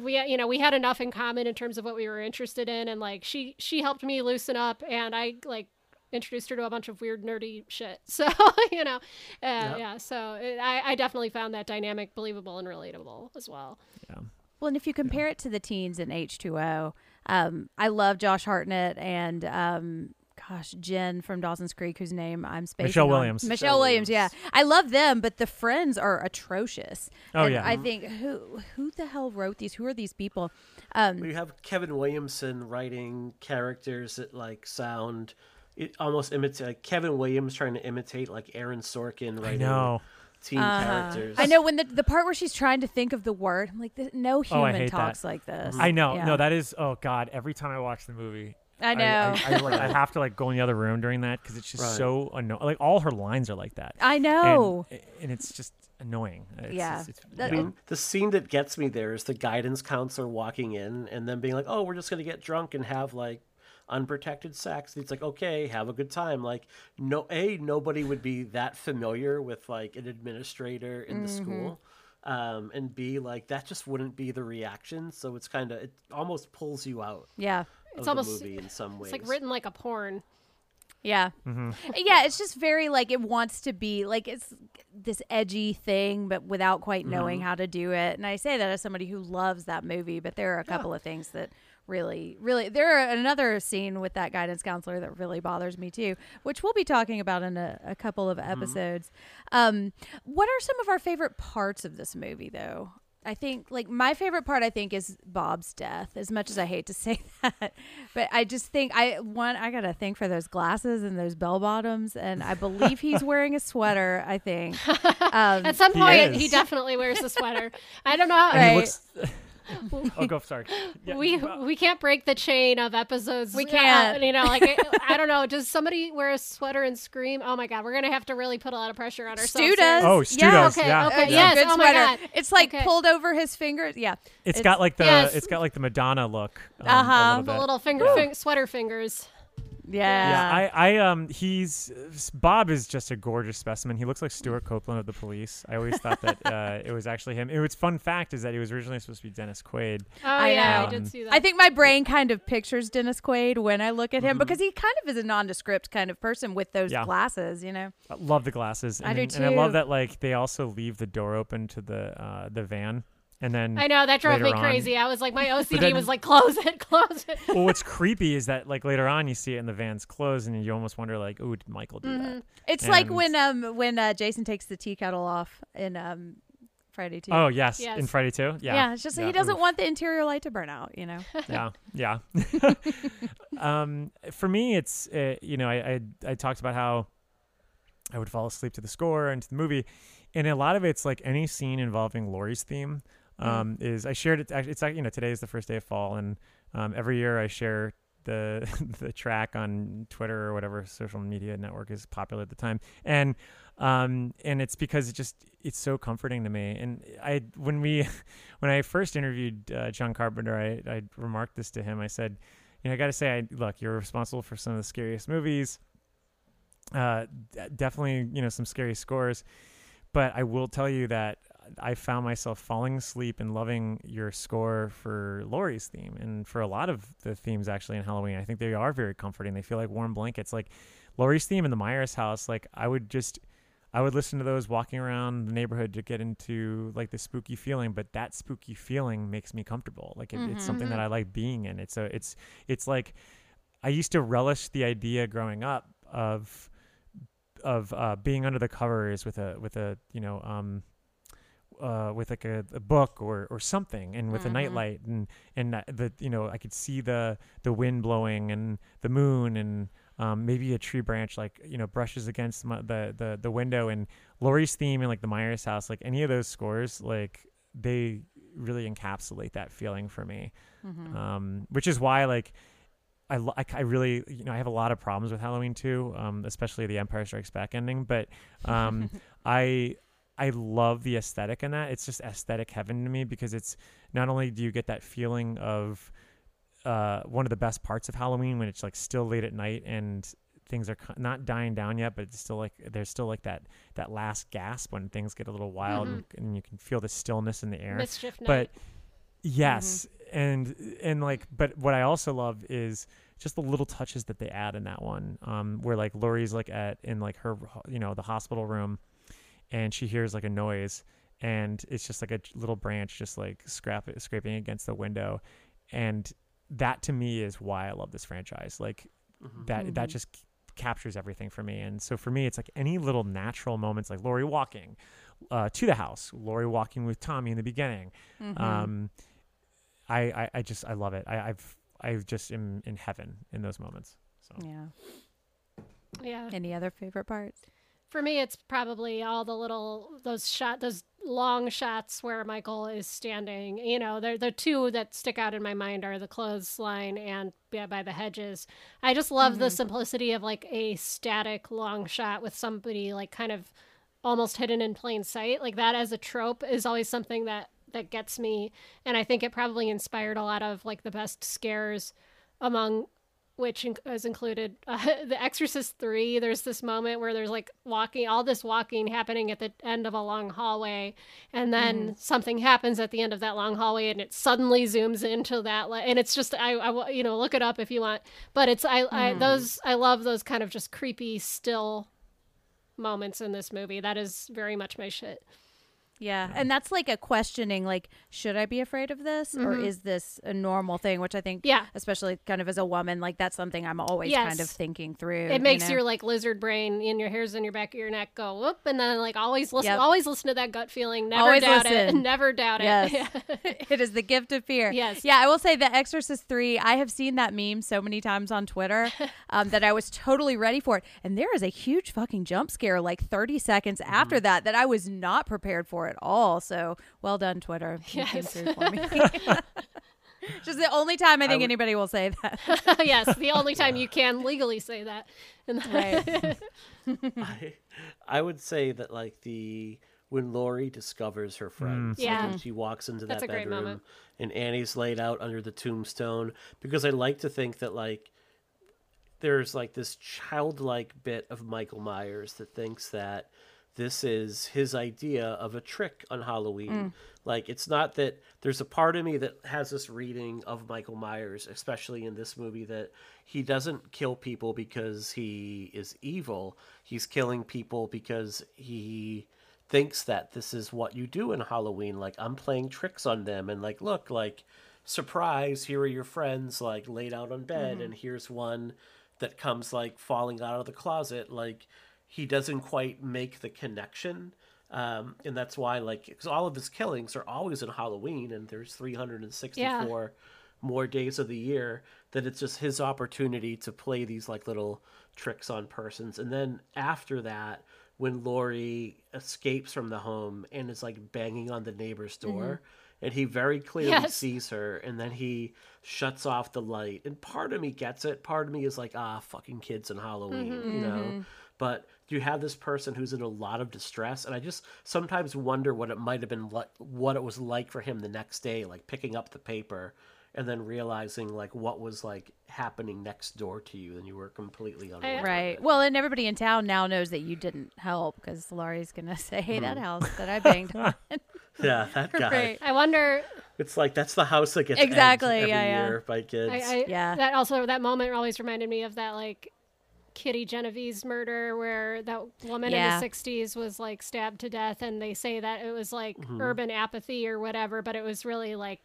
we, you know, we had enough in common in terms of what we were interested in. And like, she, she helped me loosen up and I like, introduced her to a bunch of weird nerdy shit so you know uh, yep. yeah so it, I, I definitely found that dynamic believable and relatable as well yeah well and if you compare yeah. it to the teens in H two O um I love Josh Hartnett and um gosh Jen from Dawson's Creek whose name I'm spacing Michelle on. Williams Michelle, Michelle Williams, Williams yeah I love them but the friends are atrocious oh and yeah I think who who the hell wrote these who are these people um we have Kevin Williamson writing characters that like sound it almost imitates like Kevin Williams trying to imitate like Aaron Sorkin right now. Teen uh, characters. I know when the the part where she's trying to think of the word, I'm like, no human oh, talks that. Like this. I know, yeah. no, that is. Oh God, every time I watch the movie, I know I, I, I, like, I have to like go in the other room during that because it's just right. so annoying. Like all her lines are like that. I know, and, and it's just annoying. It's, yeah, it's, it's, that, I mean, it, the scene that gets me there is the guidance counselor walking in and then being like, "Oh, we're just gonna get drunk and have like." Unprotected sex. It's like, okay, have a good time. Like, no, a nobody would be that familiar with like an administrator in mm-hmm. the school, um, and b like that just wouldn't be the reaction. So it's kind of it almost pulls you out. Yeah, it's almost the movie in some ways. It's like written like a porn. Yeah, mm-hmm. yeah. It's just very like it wants to be like it's this edgy thing, but without quite knowing mm-hmm. how to do it. And I say that as somebody who loves that movie, but there are a couple yeah. of things that. Really, really, there are another scene with that guidance counselor that really bothers me too, which we'll be talking about in a, a couple of episodes. Mm-hmm. Um, what are some of our favorite parts of this movie, though? I think, like, my favorite part, I think, is Bob's death. As much as I hate to say that, but I just think I one, I gotta thank for those glasses and those bell bottoms, and I believe he's wearing a sweater. I think um, at some point he, he definitely wears a sweater. I don't know. How, right. He looks- oh, go sorry. Yeah. We we can't break the chain of episodes. We can't. Uh, you know, like I, I don't know. Does somebody wear a sweater and scream? Oh my God, we're gonna have to really put a lot of pressure on ourselves. Stu does. Oh, Stu yeah, does. Okay, yeah. Okay. Yeah. Yes. Good oh sweater. My God. It's like okay. pulled over his fingers. Yeah. It's, it's got like the yes. it's got like the Madonna look. Um, uh huh. The little finger fing- sweater fingers. Yeah. yeah. I, I, um, he's, Bob is just a gorgeous specimen. He looks like Stuart Copeland of The Police. I always thought that, uh, it was actually him. It was fun fact is that he was originally supposed to be Dennis Quaid. Oh, I yeah. Um, I did see that. I think my brain kind of pictures Dennis Quaid when I look at him mm-hmm. because he kind of is a nondescript kind of person with those yeah. glasses, you know? I love the glasses. And, I do too. And I love that, like, they also leave the door open to the, uh, the van. And then I know that drove me on, crazy. I was like, my O C D then, was like, close it, close it. Well, what's creepy is that like later on you see it in the van's clothes, and you almost wonder like, oh, did Michael do mm-hmm. that? It's and like when um when uh, Jason takes the tea kettle off in um Friday two. Oh, yes. yes. In Friday two? Yeah. Yeah. It's just yeah. he doesn't Oof. want the interior light to burn out, you know? yeah. Yeah. um, for me, it's, uh, you know, I, I I talked about how I would fall asleep to the score and to the movie. And a lot of it's like any scene involving Laurie's theme um, mm-hmm. is, I shared it. It's like, you know, today is the first day of fall. And um, every year I share the the track on Twitter or whatever social media network is popular at the time. And um and it's because it just it's so comforting to me. And I when we when I first interviewed uh, John Carpenter, I, I remarked this to him. I said, you know, I gotta say, I look, you're responsible for some of the scariest movies, uh d- definitely, you know, some scary scores, but I will tell you that I found myself falling asleep and loving your score for Laurie's theme, and for a lot of the themes actually in Halloween. I think they are very comforting. They feel like warm blankets. Like Laurie's theme in the Myers house, like I would just I would listen to those walking around the neighborhood to get into like the spooky feeling, but that spooky feeling makes me comfortable. Like it, mm-hmm. it's something that I like being in. It's a, it's, it's like, I used to relish the idea growing up of, of, uh, being under the covers with a, with a, you know, um, uh, with like a, a book or, or something, and with mm-hmm. a nightlight, and, and the, you know, I could see the, the wind blowing and the moon, and, Um, maybe a tree branch, like, you know, brushes against my, the, the, the window. And Laurie's theme and like the Myers house, like any of those scores, like they really encapsulate that feeling for me. Mm-hmm. Um, which is why, like, I, I, I really, you know, I have a lot of problems with Halloween too, um, especially the Empire Strikes Back ending, but um, I, I love the aesthetic in that. It's just aesthetic heaven to me, because it's not only do you get that feeling of, Uh, one of the best parts of Halloween, when it's like still late at night and things are co- not dying down yet, but it's still like there's still like that that last gasp when things get a little wild, mm-hmm. and, and you can feel the stillness in the air. Mischief night. But yes, mm-hmm. and and like, but what I also love is just the little touches that they add in that one, um, where like Laurie's like at in like her, you know, the hospital room, and she hears like a noise, and it's just like a little branch just like scrap scraping against the window, and that to me is why I love this franchise. Like mm-hmm. that, mm-hmm. that just c- captures everything for me. And so for me, it's like any little natural moments, like Laurie walking uh, to the house, Laurie walking with Tommy in the beginning. Mm-hmm. Um, I, I, I just, I love it. I, I've, I just am in heaven in those moments. So. Yeah. Yeah. Any other favorite parts? For me, it's probably all the little, those shot, those long shots where Michael is standing. You know, the the two that stick out in my mind are the clothesline and yeah, by the hedges. I just love mm-hmm. the simplicity of like a static long shot with somebody like kind of almost hidden in plain sight. Like that as a trope is always something that that gets me. And I think it probably inspired a lot of like the best scares, among which is included uh, The Exorcist three. There's this moment where there's like walking, all this walking happening at the end of a long hallway. And then mm. something happens at the end of that long hallway and it suddenly zooms into that. Le- and it's just, I, I, you know, look it up if you want, but it's, I, mm. I, those, I love those kind of just creepy still moments in this movie. That is very much my shit. Yeah. And that's like a questioning, like, should I be afraid of this mm-hmm. or is this a normal thing? Which I think, yeah. especially kind of as a woman, like that's something I'm always yes. kind of thinking through. It makes you know? your like lizard brain and your hairs in your back of your neck go whoop. And then like always listen, yep. always listen to that gut feeling. Never always doubt listen. it. Never doubt yes. it. Yeah. It is the gift of fear. Yes. Yeah. I will say The Exorcist three, I have seen that meme so many times on Twitter um, that I was totally ready for it. And there is a huge fucking jump scare like thirty seconds mm-hmm. after that, that I was not prepared for at all. So well done, Twitter. You came through for me. Just the only time I think I w- anybody will say that. Yes, the only time yeah. you can legally say that. Right. I, I would say that like the when Laurie discovers her friends, mm. yeah, like, she walks into that That's bedroom and Annie's laid out under the tombstone, because I like to think that like there's like this childlike bit of Michael Myers that thinks that this is his idea of a trick on Halloween. Mm. Like, it's not that there's a part of me that has this reading of Michael Myers, especially in this movie, that he doesn't kill people because he is evil. He's killing people because he thinks that this is what you do in Halloween. Like, I'm playing tricks on them. And like, look, like, surprise, here are your friends, like, laid out on bed. Mm. And here's one that comes, like, falling out of the closet. Like, he doesn't quite make the connection Um, and that's why, like, because all of his killings are always in Halloween, and there's three hundred sixty-four yeah. more days of the year, that it's just his opportunity to play these, like, little tricks on persons. And then after that, when Laurie escapes from the home and is, like, banging on the neighbor's door, mm-hmm. and he very clearly yes. sees her, and then he shuts off the light. And part of me gets it. Part of me is like, ah, fucking kids in Halloween, mm-hmm, you know? Mm-hmm. But you have this person who's in a lot of distress, and I just sometimes wonder what it might have been like, what it was like for him the next day, like picking up the paper and then realizing like what was like happening next door to you, and you were completely unaware. Right. Well, and everybody in town now knows that you didn't help, because Laurie's gonna say, "Hey, mm-hmm. that house that I banged on." Yeah, that guy. Right. I wonder. It's like that's the house that gets exactly every yeah, yeah. year by kids. I, I, yeah. That also that moment always reminded me of that like. Kitty Genevieve's murder, where that woman yeah. in the sixties was like stabbed to death, and they say that it was like mm-hmm. urban apathy or whatever, but it was really like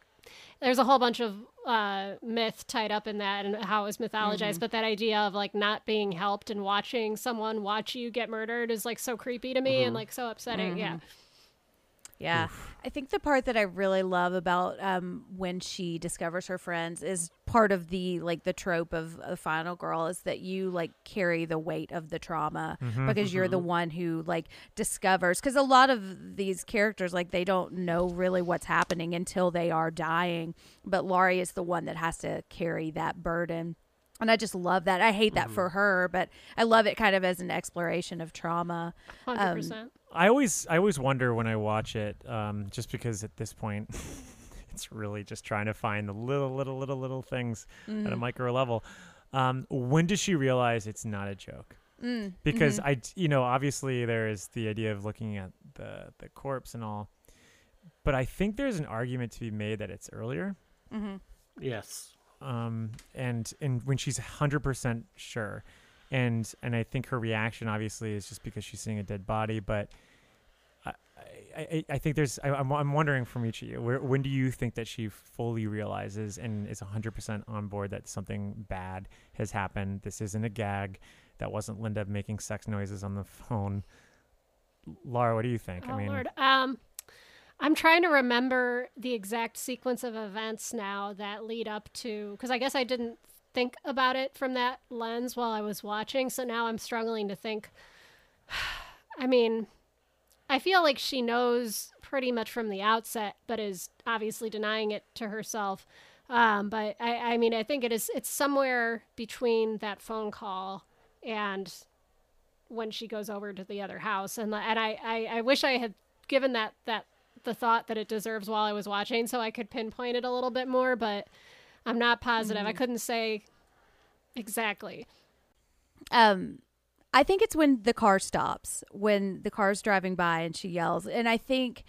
there's a whole bunch of uh myth tied up in that and how it was mythologized, mm-hmm. but that idea of like not being helped and watching someone watch you get murdered is like so creepy to me, mm-hmm. and like so upsetting. Mm-hmm. yeah Yeah. Oof. I think the part that I really love about um, when she discovers her friends is part of the like the trope of the final girl is that you like carry the weight of the trauma, mm-hmm, because mm-hmm. you're the one who like discovers, because a lot of these characters like they don't know really what's happening until they are dying. But Laurie is the one that has to carry that burden. And I just love that. I hate that mm-hmm. for her, but I love it kind of as an exploration of trauma. one hundred percent. Um, I always I always wonder when I watch it, um, just because at this point, it's really just trying to find the little, little, little, little things mm. at a micro level. Um, when does she realize it's not a joke? Mm. Because, mm-hmm. I, you know, obviously there is the idea of looking at the, the corpse and all, but I think there's an argument to be made that it's earlier. Mm-hmm. Yes. Um, and, and when she's one hundred percent sure, and and I think her reaction obviously is just because she's seeing a dead body, but I I, I think there's I, I'm I'm wondering from each of you, where, when do you think that she fully realizes and is one hundred percent on board that something bad has happened? This isn't a gag. That wasn't Linda making sex noises on the phone. Lara, what do you think? Oh, I mean, Lord. Um, I'm trying to remember the exact sequence of events now that lead up to, because I guess I didn't think about it from that lens while I was watching, so now I'm struggling to think. I mean, I feel like she knows pretty much from the outset, but is obviously denying it to herself. Um, but I, I mean, I think it is it's somewhere between that phone call and when she goes over to the other house, and and I, I, I wish I had given that that. the thought that it deserves while I was watching, so I could pinpoint it a little bit more, but I'm not positive. Mm-hmm. I couldn't say exactly. Um, I think it's when the car stops, when the car's driving by and she yells. And I think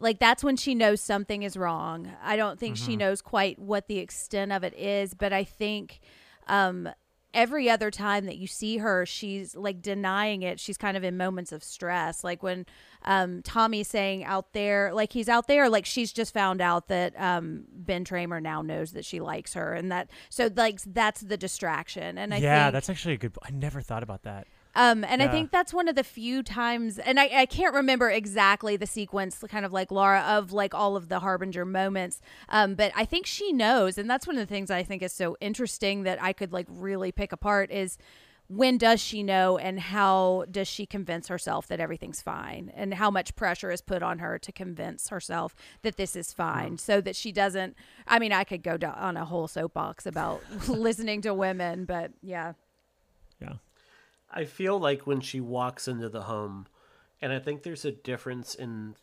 like that's when she knows something is wrong. I don't think mm-hmm. she knows quite what the extent of it is, but I think um, every other time that you see her, she's like denying it. She's kind of in moments of stress. Like when Um, Tommy's saying out there, like he's out there, like she's just found out that um, Ben Tramer now knows that she likes her, and that so like that's the distraction. And I yeah, think, that's actually a good. I never thought about that. Um, and yeah. I think that's one of the few times, and I, I can't remember exactly the sequence, kind of like Lara, of like all of the Harbinger moments. Um, but I think she knows, and that's one of the things I think is so interesting that I could like really pick apart is. When does she know, and how does she convince herself that everything's fine, and how much pressure is put on her to convince herself that this is fine, mm-hmm. so that she doesn't, I mean, I could go down on a whole soapbox about listening to women, but yeah. Yeah. I feel like when she walks into the home, and I think there's a difference in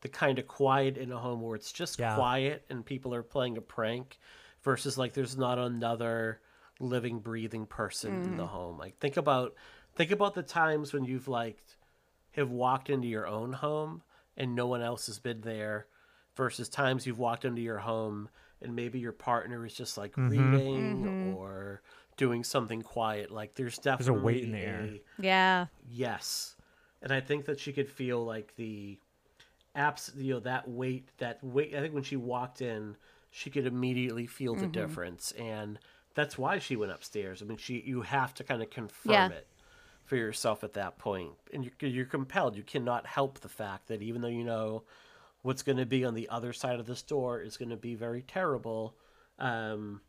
the kind of quiet in a home where it's just yeah. quiet and people are playing a prank versus like, there's not another living, breathing person mm. in the home. Like think about think about the times when you've like have walked into your own home and no one else has been there versus times you've walked into your home and maybe your partner is just like mm-hmm. reading mm-hmm. or doing something quiet. Like there's definitely there's a weight in the air. Yeah. Yes. And I think that she could feel like the abs you know that weight that weight I think when she walked in she could immediately feel the mm-hmm. difference, and that's why she went upstairs. I mean, she you have to kind of confirm yeah. it for yourself at that point. And you're, you're compelled. You cannot help the fact that even though you know what's going to be on the other side of this door is going to be very terrible, um,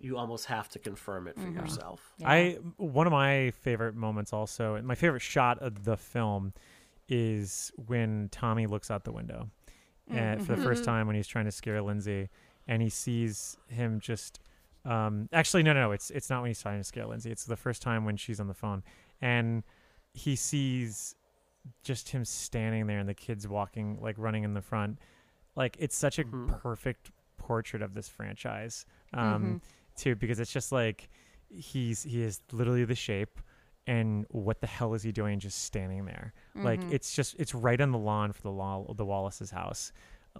you almost have to confirm it for mm-hmm. yourself. Yeah. I one of my favorite moments also, and my favorite shot of the film, is when Tommy looks out the window mm-hmm. and for the first time when he's trying to scare Lindsay, and he sees him just um, actually no no no it's it's not when he's trying to scare Lindsay, it's the first time when she's on the phone, and he sees just him standing there and the kids walking, like running in the front. Like, it's such a mm-hmm. perfect portrait of this franchise um, mm-hmm. too, because it's just like he's he is literally the shape. And what the hell is he doing just standing there? Mm-hmm. Like, it's just, it's right on the lawn for the, Lo- the Wallace's house.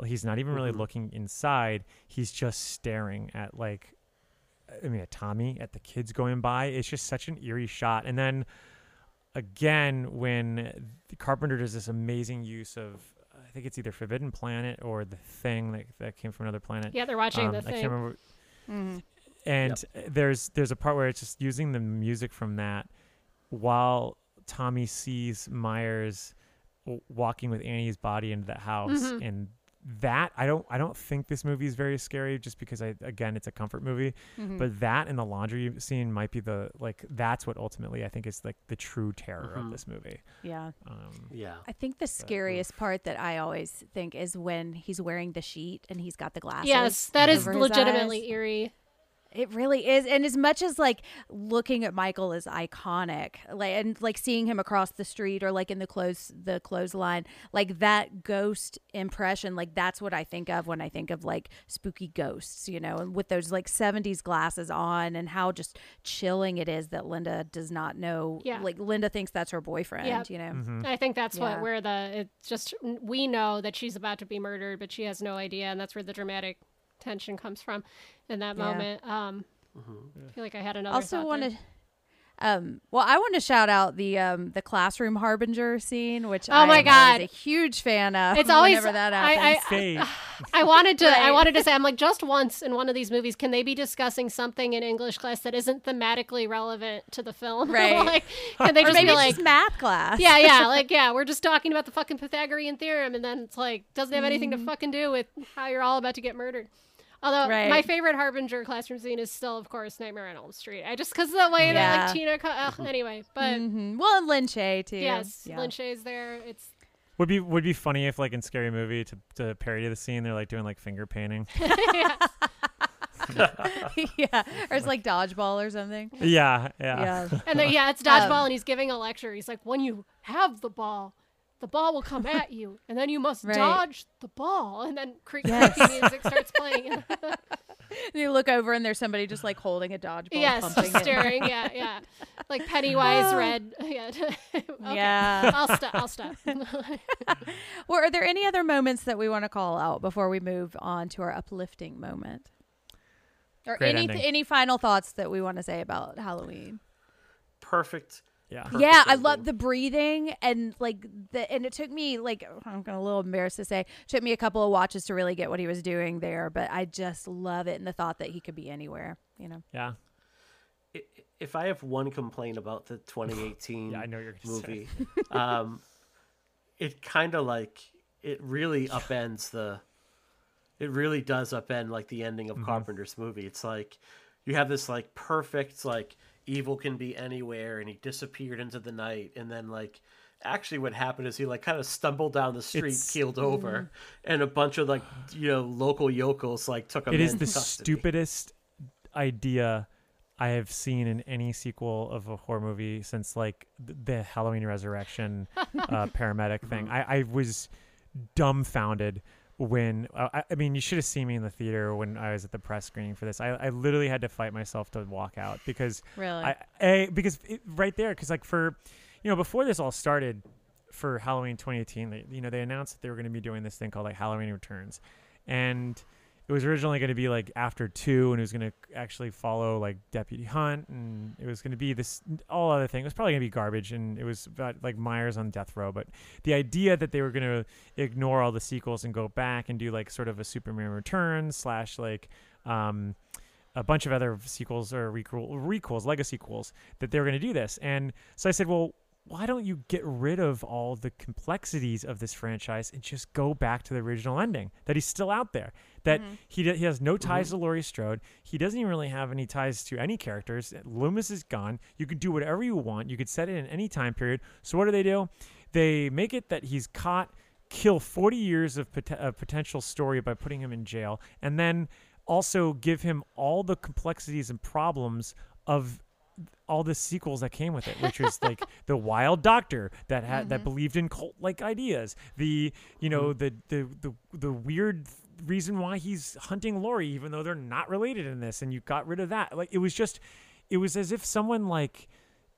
He's not even mm-hmm. really looking inside. He's just staring at, like, I mean, at Tommy, at the kids going by. It's just such an eerie shot. And then, again, when the Carpenter does this amazing use of, I think it's either Forbidden Planet or The Thing that, that came from another planet. Yeah, they're watching um, The I Thing. I can't remember. Mm-hmm. And yep. there's there's a part where it's just using the music from that, while Tommy sees Myers w- walking with Annie's body into that house. Mm-hmm. And that, I don't I don't think this movie is very scary, just because, I again, it's a comfort movie. Mm-hmm. But that and the laundry scene might be the, like, that's what ultimately I think is, like, the true terror mm-hmm. of this movie. Yeah. Um, yeah. I think the scariest but, part that I always think is when he's wearing the sheet and he's got the glasses. Yes, that is legitimately eyes. Eerie. It really is. And as much as, like, looking at Michael is iconic, like, and, like, seeing him across the street or, like, in the clothes, the clothesline, like, that ghost impression, like, that's what I think of when I think of, like, spooky ghosts, you know, and with those, like, seventies glasses on, and how just chilling it is that Linda does not know. Yeah. Like, Linda thinks that's her boyfriend, yep. you know. Mm-hmm. I think that's yeah. what where the, it just, we know that she's about to be murdered, but she has no idea. And that's where the dramatic tension comes from in that yeah. moment. um mm-hmm. yeah. I feel like I had another also want to um well I want to shout out the um the classroom harbinger scene, which oh I my god a huge fan of. It's always that happens. I, I, I, I wanted to right. I wanted to say, I'm like, just once in one of these movies can they be discussing something in English class that isn't thematically relevant to the film, right? Like, can they just maybe be like, just math class yeah yeah like yeah we're just talking about the fucking Pythagorean theorem, and then it's like, doesn't have mm. anything to fucking do with how you're all about to get murdered. Although right. my favorite Harbinger classroom scene is still, of course, Nightmare on Elm Street. I just because of the way yeah. that, like, Tina. Ugh, mm-hmm. Anyway, but mm-hmm. well, and Lin Shaye too. Yes, yeah. Lin Shaye's there. It's would be would be funny if, like, in Scary Movie to to parody the scene, they're like doing like finger painting. yeah. yeah, or it's like dodgeball or something. Yeah, yeah. yeah. And then yeah, it's dodgeball, um, and he's giving a lecture. He's like, when you have the ball, the ball will come at you, and then you must right. dodge the ball. And then creaky yes. music starts playing. And you look over, and there's somebody just, like, holding a dodgeball. Yes, staring. Yeah, yeah. Like Pennywise oh. red. Yeah. okay. yeah. I'll stop. I'll stop. Well, are there any other moments that we want to call out before we move on to our uplifting moment? Or Great any th- any final thoughts that we want to say about Halloween? Perfect. Yeah, yeah, I love the breathing, and like the and it took me like I'm a little embarrassed to say took me a couple of watches to really get what he was doing there, but I just love it, and the thought that he could be anywhere, you know. Yeah. If I have one complaint about the twenty eighteen yeah, I know you're movie, um, it kind of like it really upends the, it really does upend like the ending of mm-hmm. Carpenter's movie. It's like you have this like perfect like. Evil can be anywhere, and he disappeared into the night, and then like actually what happened is he like kind of stumbled down the street, it's, keeled over, and a bunch of like, you know, local yokels like took him in custody. It is the stupidest idea I have seen in any sequel of a horror movie since like the Halloween Resurrection uh, paramedic thing. I, I was dumbfounded when I, I mean, you should have seen me in the theater when I was at the press screening for this. I, I literally had to fight myself to walk out because really, I, I because it, right there, because like for, you know, before this all started for Halloween twenty eighteen, they, you know, they announced that they were going to be doing this thing called like Halloween Returns, and it was originally going to be like after two, and it was going to actually follow like Deputy Hunt, and it was going to be this all other thing. It was probably going to be garbage, and it was about like Myers on death row. But the idea that they were going to ignore all the sequels and go back and do like sort of a Superman Returns slash like um, a bunch of other sequels or requel, requels, legacy sequels, that they were going to do this. And so I said, well, why don't you get rid of all the complexities of this franchise and just go back to the original ending that he's still out there, that mm-hmm. he d- he has no ties mm-hmm. to Laurie Strode. He doesn't even really have any ties to any characters. Loomis is gone. You could do whatever you want. You could set it in any time period. So what do they do? They make it that he's caught, kill forty years of pot- a potential story by putting him in jail, and then also give him all the complexities and problems of all the sequels that came with it, which is like the wild doctor that had mm-hmm. that believed in cult-like ideas, the you know the the the the weird th- reason why he's hunting Laurie even though they're not related in this, and you got rid of that. Like, it was just, it was as if someone like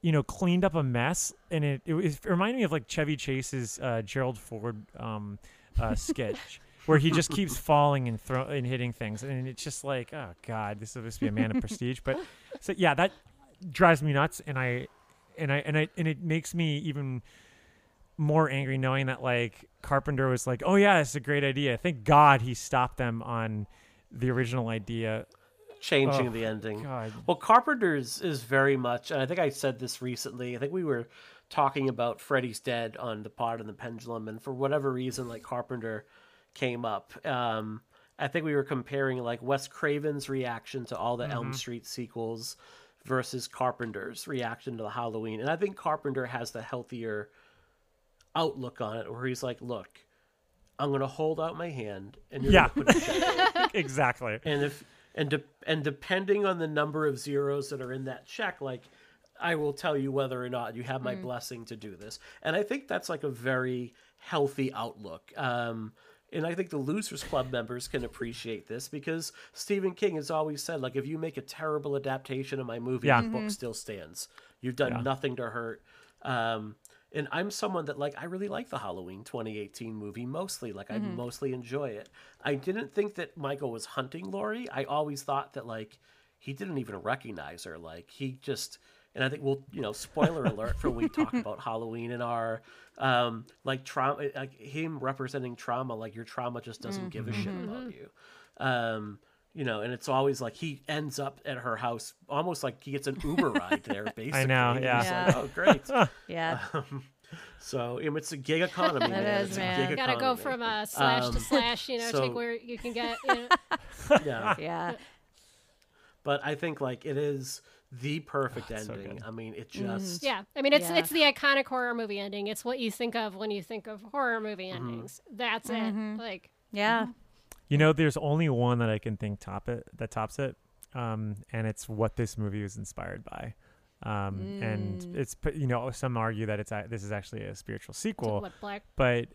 you know cleaned up a mess, and it it, it reminded me of like Chevy Chase's uh, Gerald Ford um, uh, sketch. Where he just keeps falling and throw and hitting things, and it's just like, oh God, this is supposed to be a man of prestige. But so yeah, that drives me nuts, and I, and I, and I, and it makes me even more angry knowing that like Carpenter was like, oh yeah, it's a great idea. Thank God he stopped them on the original idea, changing oh, the ending. God. Well, Carpenter's is very much, and I think I said this recently. I think we were talking about Freddy's Dead on the Pod and the Pendulum, and for whatever reason, like Carpenter came up. Um, I think we were comparing like Wes Craven's reaction to all the mm-hmm. Elm Street sequels versus Carpenter's reaction to the Halloween. And I think Carpenter has the healthier outlook on it, where he's like, look, I'm going to hold out my hand and you're yeah. going to put a check. Exactly. And if, and, de- and depending on the number of zeros that are in that check, like I will tell you whether or not you have my mm. blessing to do this. And I think that's like a very healthy outlook. Um, And I think the Losers Club members can appreciate this, because Stephen King has always said, like, if you make a terrible adaptation of my movie, yeah. the mm-hmm. book still stands. You've done yeah. nothing to hurt. Um, and I'm someone that, like, I really like the Halloween twenty eighteen movie mostly. Like, mm-hmm. I mostly enjoy it. I didn't think that Michael was hunting Laurie. I always thought that, like, he didn't even recognize her. Like, he just... And I think we'll, you know, spoiler alert for when we talk about Halloween and our, um, like, trauma, like him representing trauma, like your trauma just doesn't mm-hmm. give a shit about you. Um, you know, and it's always like he ends up at her house, almost like he gets an Uber ride there, basically. I know, yeah. yeah. Like, oh, great. yeah. Um, so it's a gig economy. That is, man. You gotta go from uh, slash um, to slash, you know, so... take where you can get. You know. Yeah. Yeah. But I think, like, it is... the perfect oh, ending. So I mean, it just... Mm. Yeah. I mean, it's yeah. it's the iconic horror movie ending. It's what you think of when you think of horror movie endings. Mm. That's mm-hmm. it. Like, yeah. You know, there's only one that I can think top it, that tops it. Um, and it's what this movie was inspired by. Um, mm. And it's, you know, some argue that it's this is actually a spiritual sequel. What, Black? But...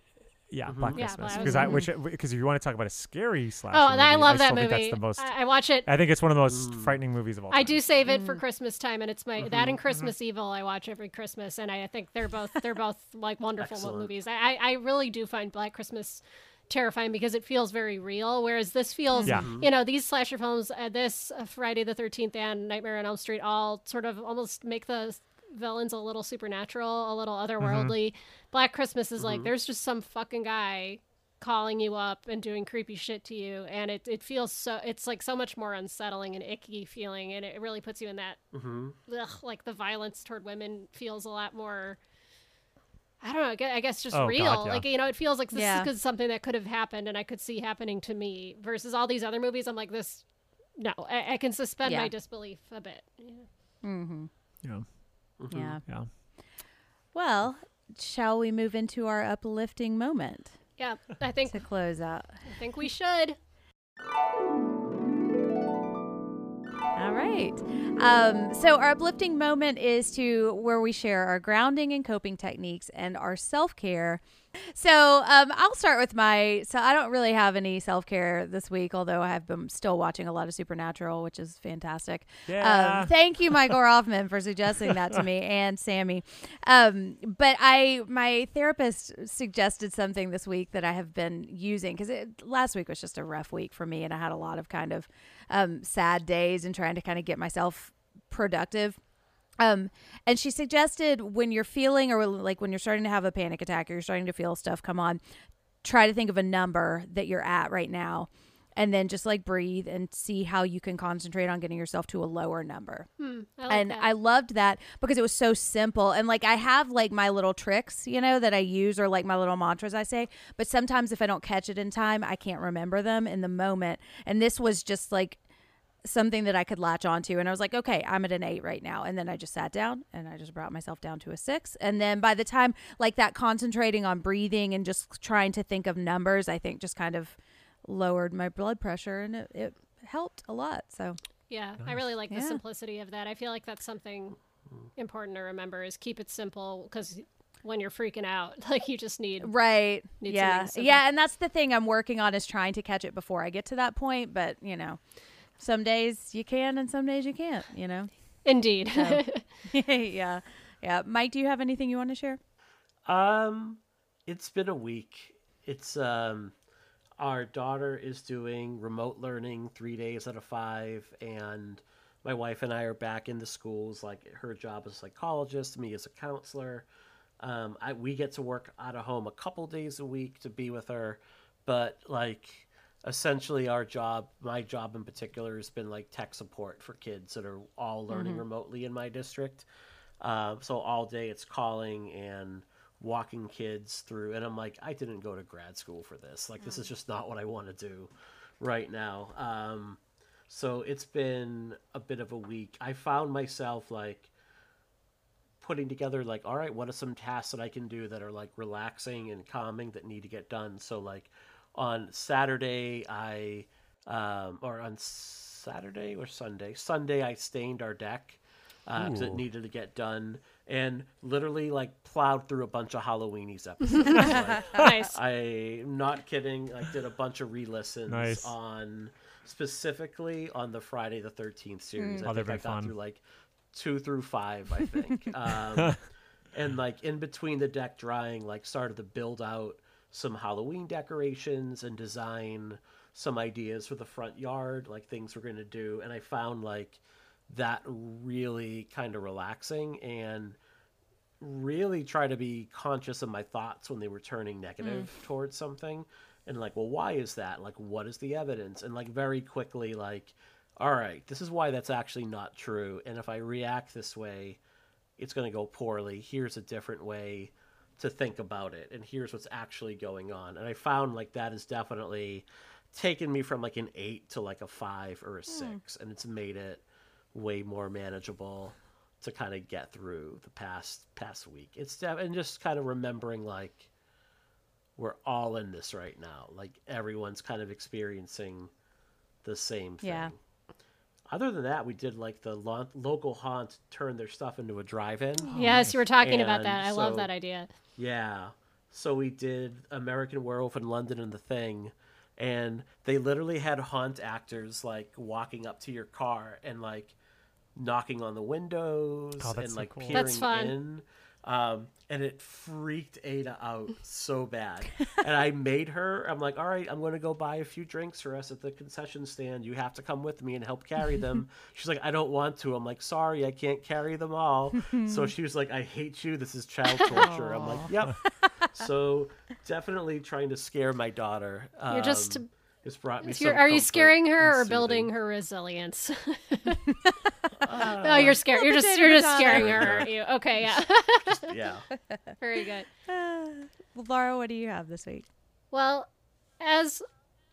Yeah, mm-hmm. Black Christmas. Because yeah, I, which, because if you want to talk about a scary slasher, oh, movie, I love I that movie. That's the most, I, I watch it. I think it's one of the most mm. frightening movies of all time. I do save it mm. for Christmas time, and it's my mm-hmm. that and Christmas mm-hmm. Evil I watch every Christmas, and I think they're both they're both like wonderful movies. I, I really do find Black Christmas terrifying because it feels very real, whereas this feels, yeah. you know, these slasher films, uh, this uh, Friday the thirteenth and Nightmare on Elm Street, all sort of almost make the villains a little supernatural, a little otherworldly. Mm-hmm. Black Christmas is mm-hmm. like there's just some fucking guy calling you up and doing creepy shit to you, and it, it feels so it's like so much more unsettling and icky feeling, and it really puts you in that mm-hmm. ugh, like the violence toward women feels a lot more, I don't know, I guess just oh, real. God, yeah. Like, you know, it feels like this yeah. is something that could have happened and I could see happening to me, versus all these other movies I'm like, this no, I, I can suspend yeah. my disbelief a bit. Yeah. Mm-hmm. Yeah. Mm-hmm. Yeah. Yeah. Well, shall we move into our uplifting moment? Yeah, I think to close out. I think we should. All right. Um, so our uplifting moment is to where we share our grounding and coping techniques and our self-care. So um, I'll start with my, so I don't really have any self-care this week, although I have been still watching a lot of Supernatural, which is fantastic. Yeah. Um, thank you, Michael Rothman, for suggesting that to me, and Sammy. Um, but I, my therapist suggested something this week that I have been using, because last week was just a rough week for me, and I had a lot of kind of um, sad days and trying to kind of get myself productive. Um, and she suggested when you're feeling or like when you're starting to have a panic attack or you're starting to feel stuff come on, try to think of a number that you're at right now and then just like breathe and see how you can concentrate on getting yourself to a lower number. Hmm, I like and that. I loved that because it was so simple. And like I have like my little tricks, you know, that I use, or like my little mantras I say. But sometimes if I don't catch it in time, I can't remember them in the moment. And this was just like something that I could latch onto. And I was like, okay, I'm at an eight right now. And then I just sat down and I just brought myself down to a six. And then by the time like that concentrating on breathing and just trying to think of numbers, I think just kind of lowered my blood pressure, and it, it helped a lot. So yeah, nice. I really like yeah. the simplicity of that. I feel like that's something important to remember, is keep it simple, because when you're freaking out, like you just need right need yeah yeah and that's the thing I'm working on, is trying to catch it before I get to that point. But you know, some days you can and some days you can't, you know. Indeed. So. yeah yeah Mike, do you have anything you want to share? Um it's been a week. It's um our daughter is doing remote learning three days out of five, and my wife and I are back in the schools. Like her job as a psychologist, me as a counselor. Um, I, we get to work out of home a couple days a week to be with her, but like essentially our job, my job in particular, has been like tech support for kids that are all learning mm-hmm. remotely in my district. Uh, so all day it's calling and walking kids through, and I'm like, I didn't go to grad school for this. Like, this is just not what I want to do right now. Um, so it's been a bit of a week. I found myself like putting together like, all right, what are some tasks that I can do that are like relaxing and calming that need to get done? So like on Saturday, I, um, or on Saturday or Sunday, Sunday, I stained our deck because uh, it needed to get done. And literally, like, plowed through a bunch of Halloweenies episodes. Like, nice. I'm not kidding. I did a bunch of re-listens nice. on, specifically on the Friday the thirteenth series. Mm. I oh, think I got fun. through, like, two through five, I think. um, and, like, in between the deck drying, like, started to build out some Halloween decorations and design some ideas for the front yard, like, things we're going to do. And I found, like, that really kind of relaxing, and really try to be conscious of my thoughts when they were turning negative mm. towards something, and like, well, why is that? Like, what is the evidence? And like very quickly, like, all right, this is why that's actually not true. And if I react this way, it's going to go poorly. Here's a different way to think about it. And here's what's actually going on. And I found like that is definitely taken me from like an eight to like a five or a six, mm. and it's made it way more manageable to kind of get through the past past week. It's and just kind of remembering like we're all in this right now. Like everyone's kind of experiencing the same thing. Yeah. Other than that, we did like the lo- local haunt turn their stuff into a drive-in. Oh, yes, nice. You were talking and about that. I so, love that idea. Yeah. So we did American Werewolf in London and The Thing, and they literally had haunt actors like walking up to your car and like knocking on the windows oh, and like so cool. peering in. Um, and it freaked Ada out so bad. And I made her, I'm like, all right, I'm going to go buy a few drinks for us at the concession stand. You have to come with me and help carry them. She's like, I don't want to. I'm like, sorry, I can't carry them all. So she was like, I hate you. This is child torture. I'm like, yep. So definitely trying to scare my daughter. Um, You're just... It's brought me some Are you scaring her or building her resilience? Uh, no, you're scared. You're just you're just scaring her, aren't you? Okay, yeah. Just, yeah. Very good. Uh, well, Lara, what do you have this week? Well, as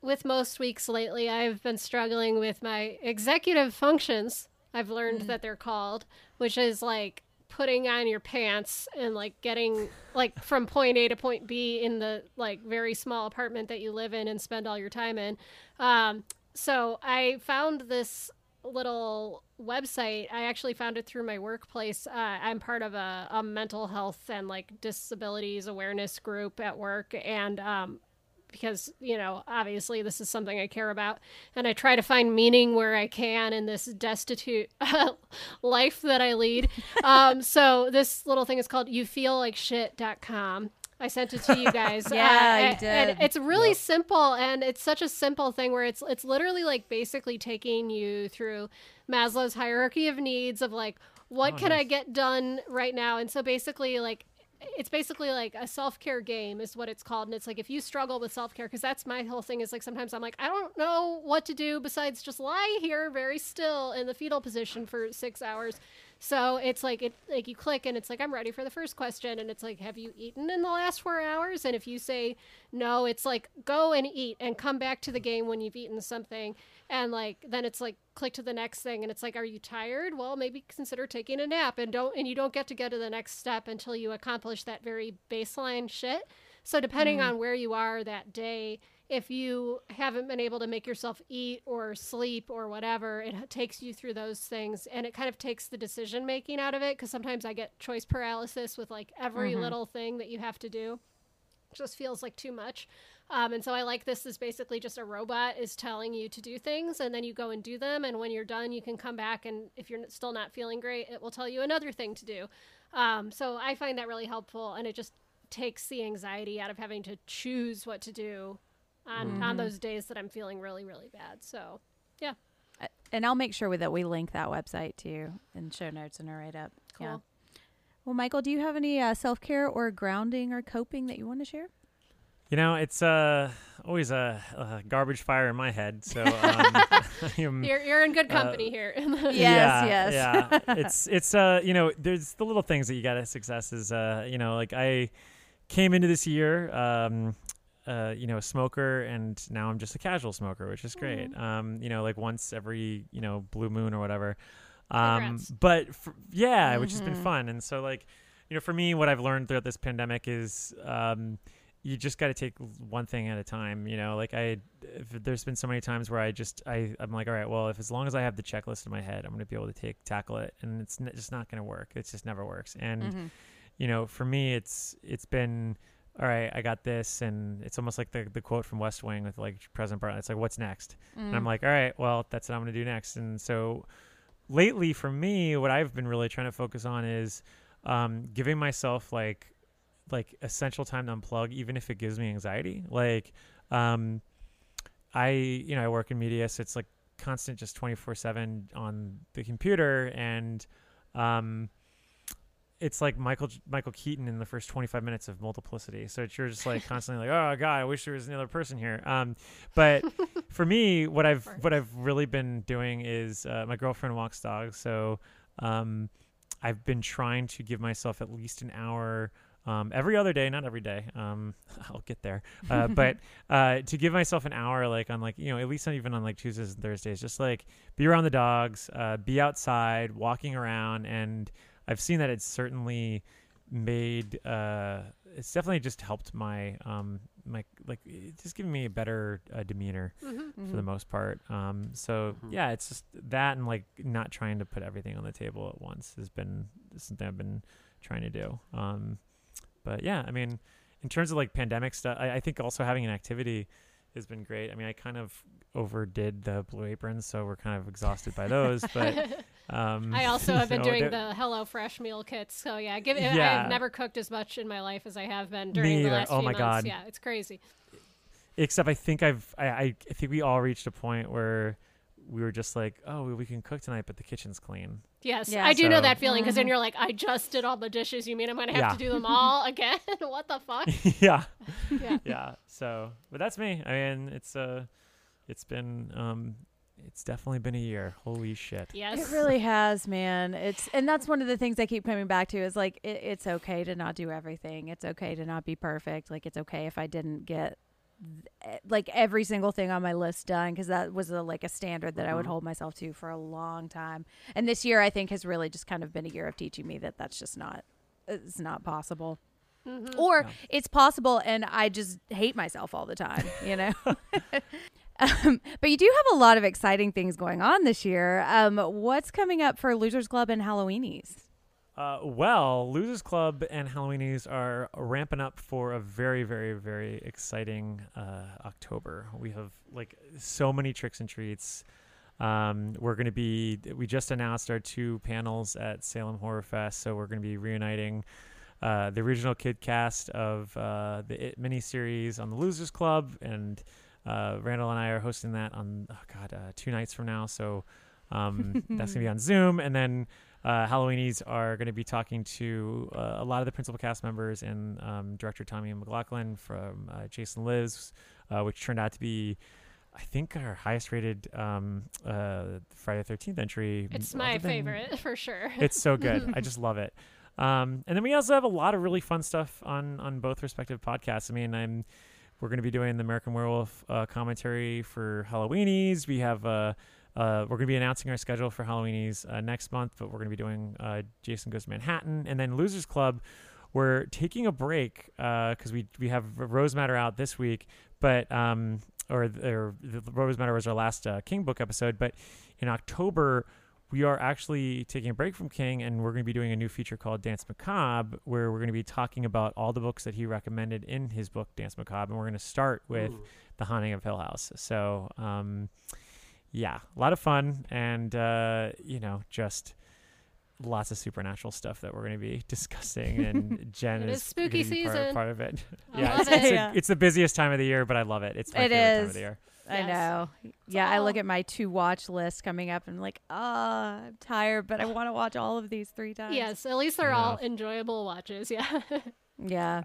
with most weeks lately, I've been struggling with my executive functions. I've learned mm. that they're called, which is like putting on your pants and like getting like from point A to point B in the like very small apartment that you live in and spend all your time in. Um, so I found this little website. I actually found it through my workplace. Uh, I'm part of a, a mental health and like disabilities awareness group at work. And, um, because, you know, obviously this is something I care about, and I try to find meaning where I can in this destitute uh, life that I lead. Um, so this little thing is called you feel like shit dot com. I sent it to you guys. yeah, uh, you did. And it's really yep. simple, and it's such a simple thing where it's it's literally like basically taking you through Maslow's hierarchy of needs of like, what oh, can nice. I get done right now? And so basically like it's basically like a self-care game is what it's called. And it's like, if you struggle with self-care, because that's my whole thing, is like, sometimes I'm like, I don't know what to do besides just lie here very still in the fetal position for six hours. So it's like, it like you click and it's like, I'm ready for the first question. And it's like, have you eaten in the last four hours? And if you say no, it's like, go and eat and come back to the game when you've eaten something. And like, then it's like, click to the next thing. And it's like, are you tired? Well, maybe consider taking a nap, and don't, and you don't get to go to the next step until you accomplish that very baseline shit. So depending mm. on where you are that day, if you haven't been able to make yourself eat or sleep or whatever, it takes you through those things, and it kind of takes the decision making out of it, because sometimes I get choice paralysis with like every mm-hmm. little thing that you have to do. It just feels like too much. Um, and so I like this is basically just a robot is telling you to do things, and then you go and do them, and when you're done, you can come back, and if you're still not feeling great, it will tell you another thing to do. Um, so I find that really helpful, and it just takes the anxiety out of having to choose what to do on, mm-hmm. on those days that I'm feeling really, really bad. So, yeah. Uh, and I'll make sure that we link that website too in show notes and a write-up. Cool. Yeah. Well, Michael, do you have any uh, self-care or grounding or coping that you want to share? You know, it's uh, always a, a garbage fire in my head. So um, you're, you're in good company uh, here. yes, yeah, yes. yeah, it's it's uh, you know, there's the little things that you got to success is uh, you know, like I came into this year, um, uh, you know, a smoker, and now I'm just a casual smoker, which is great. Mm. Um, you know, like once every you know blue moon or whatever. Um, but f- yeah, mm-hmm. which has been fun. And so like, you know, for me, what I've learned throughout this pandemic is, um, you just got to take one thing at a time. You know, like I, there's been so many times where I just, I, I'm like, all right, well, if as long as I have the checklist in my head, I'm going to be able to take, tackle it. And it's n- just not going to work. It just never works. And, mm-hmm. you know, for me, it's, it's been, all right, I got this. And it's almost like the, the quote from West Wing with like President Bartlett. It's like, what's next? Mm. And I'm like, all right, well, that's what I'm going to do next. And so, lately for me, what I've been really trying to focus on is um giving myself like like essential time to unplug, even if it gives me anxiety. Like um I you know I work in media, so it's like constant, just twenty-four seven on the computer, and um it's like Michael Michael Keaton in the first twenty-five minutes of Multiplicity. So it's, you're just like constantly like, oh God, I wish there was another person here. Um, but for me, what I've, what I've really been doing is, uh, my girlfriend walks dogs. So, um, I've been trying to give myself at least an hour, um, every other day, not every day. Um, I'll get there. Uh, but, uh, to give myself an hour, like on like, you know, at least not even on like Tuesdays and Thursdays, just like be around the dogs, uh, be outside walking around. And I've seen that it's certainly made, uh, it's definitely just helped my, um, my, like, it's just given me a better uh, demeanor mm-hmm, for mm-hmm. the most part. Um, so mm-hmm. yeah, it's just that, and like not trying to put everything on the table at once has been something I've been trying to do. Um, but yeah, I mean, in terms of like pandemic stuff, I, I think also having an activity has been great. I mean, I kind of overdid the Blue Apron, so we're kind of exhausted by those, but um I also have been know, doing the HelloFresh meal kits, so yeah, give yeah. I have never cooked as much in my life as I have been during Me the last oh few my months. God. Yeah, it's crazy. Except I think I've I, I think we all reached a point where we were just like, oh, we can cook tonight, but the kitchen's clean. Yes, yeah. I do so. know that feeling, because then you're like, I just did all the dishes. You mean I'm going to have yeah. to do them all again? What the fuck? yeah. yeah. Yeah. So, but that's me. I mean, it's uh, it's been, um, it's definitely been a year. Holy shit. Yes. It really has, man. It's, and that's one of the things I keep coming back to is like, it, it's okay to not do everything. It's okay to not be perfect. Like, it's okay if I didn't get like every single thing on my list done, because that was a, like a standard that mm-hmm. I would hold myself to for a long time. And this year I think has really just kind of been a year of teaching me that that's just not, it's not possible. Mm-hmm. Or yeah. it's possible and I just hate myself all the time, you know? um, but you do have a lot of exciting things going on this year. Um, what's coming up for Losers Club and Halloweenies? Uh, well, Losers Club and Halloweenies are ramping up for a very, very, very exciting uh, October. We have like so many tricks and treats. Um, we're going to be, we just announced our two panels at Salem Horror Fest. So we're going to be reuniting uh, the original kid cast of uh, the It miniseries on the Losers Club. And uh, Randall and I are hosting that on, oh God, uh, two nights from now. So um, that's going to be on Zoom. And then uh, Halloweenies are going to be talking to uh, a lot of the principal cast members and um, director Tommy McLaughlin from uh, Jason Lives, uh, which turned out to be, I think, our highest rated um, uh, Friday the thirteenth entry. It's my favorite for sure. It's so good. I just love it. Um, and then we also have a lot of really fun stuff on, on both respective podcasts. I mean, I'm, we're going to be doing the American Werewolf uh, commentary for Halloweenies. We have, uh, uh, we're going to be announcing our schedule for Halloweenies uh, next month, but we're going to be doing uh, Jason Goes to Manhattan. And then Losers Club, we're taking a break because uh, we, we have Rose Matter out this week, but, um, or, or the Rose Matter was our last uh, King book episode, but in October, we are actually taking a break from King, and we're going to be doing a new feature called Dance Macabre, where we're going to be talking about all the books that he recommended in his book, Dance Macabre. And we're going to start with Ooh. The Haunting of Hill House. So, um, yeah, a lot of fun and, uh, you know, just lots of supernatural stuff that we're going to be discussing. And Jen it is, is spooky season. Part, part of it. yeah, it's, it. It's, yeah. A, it's the busiest time of the year, but I love it. It's my it favorite is. time of the year. I yes. know. Yeah, oh. I look at my to watch list coming up and I'm like, ah, oh, I'm tired, but I want to watch all of these three times. Yes, at least they're all enjoyable watches. Yeah. yeah.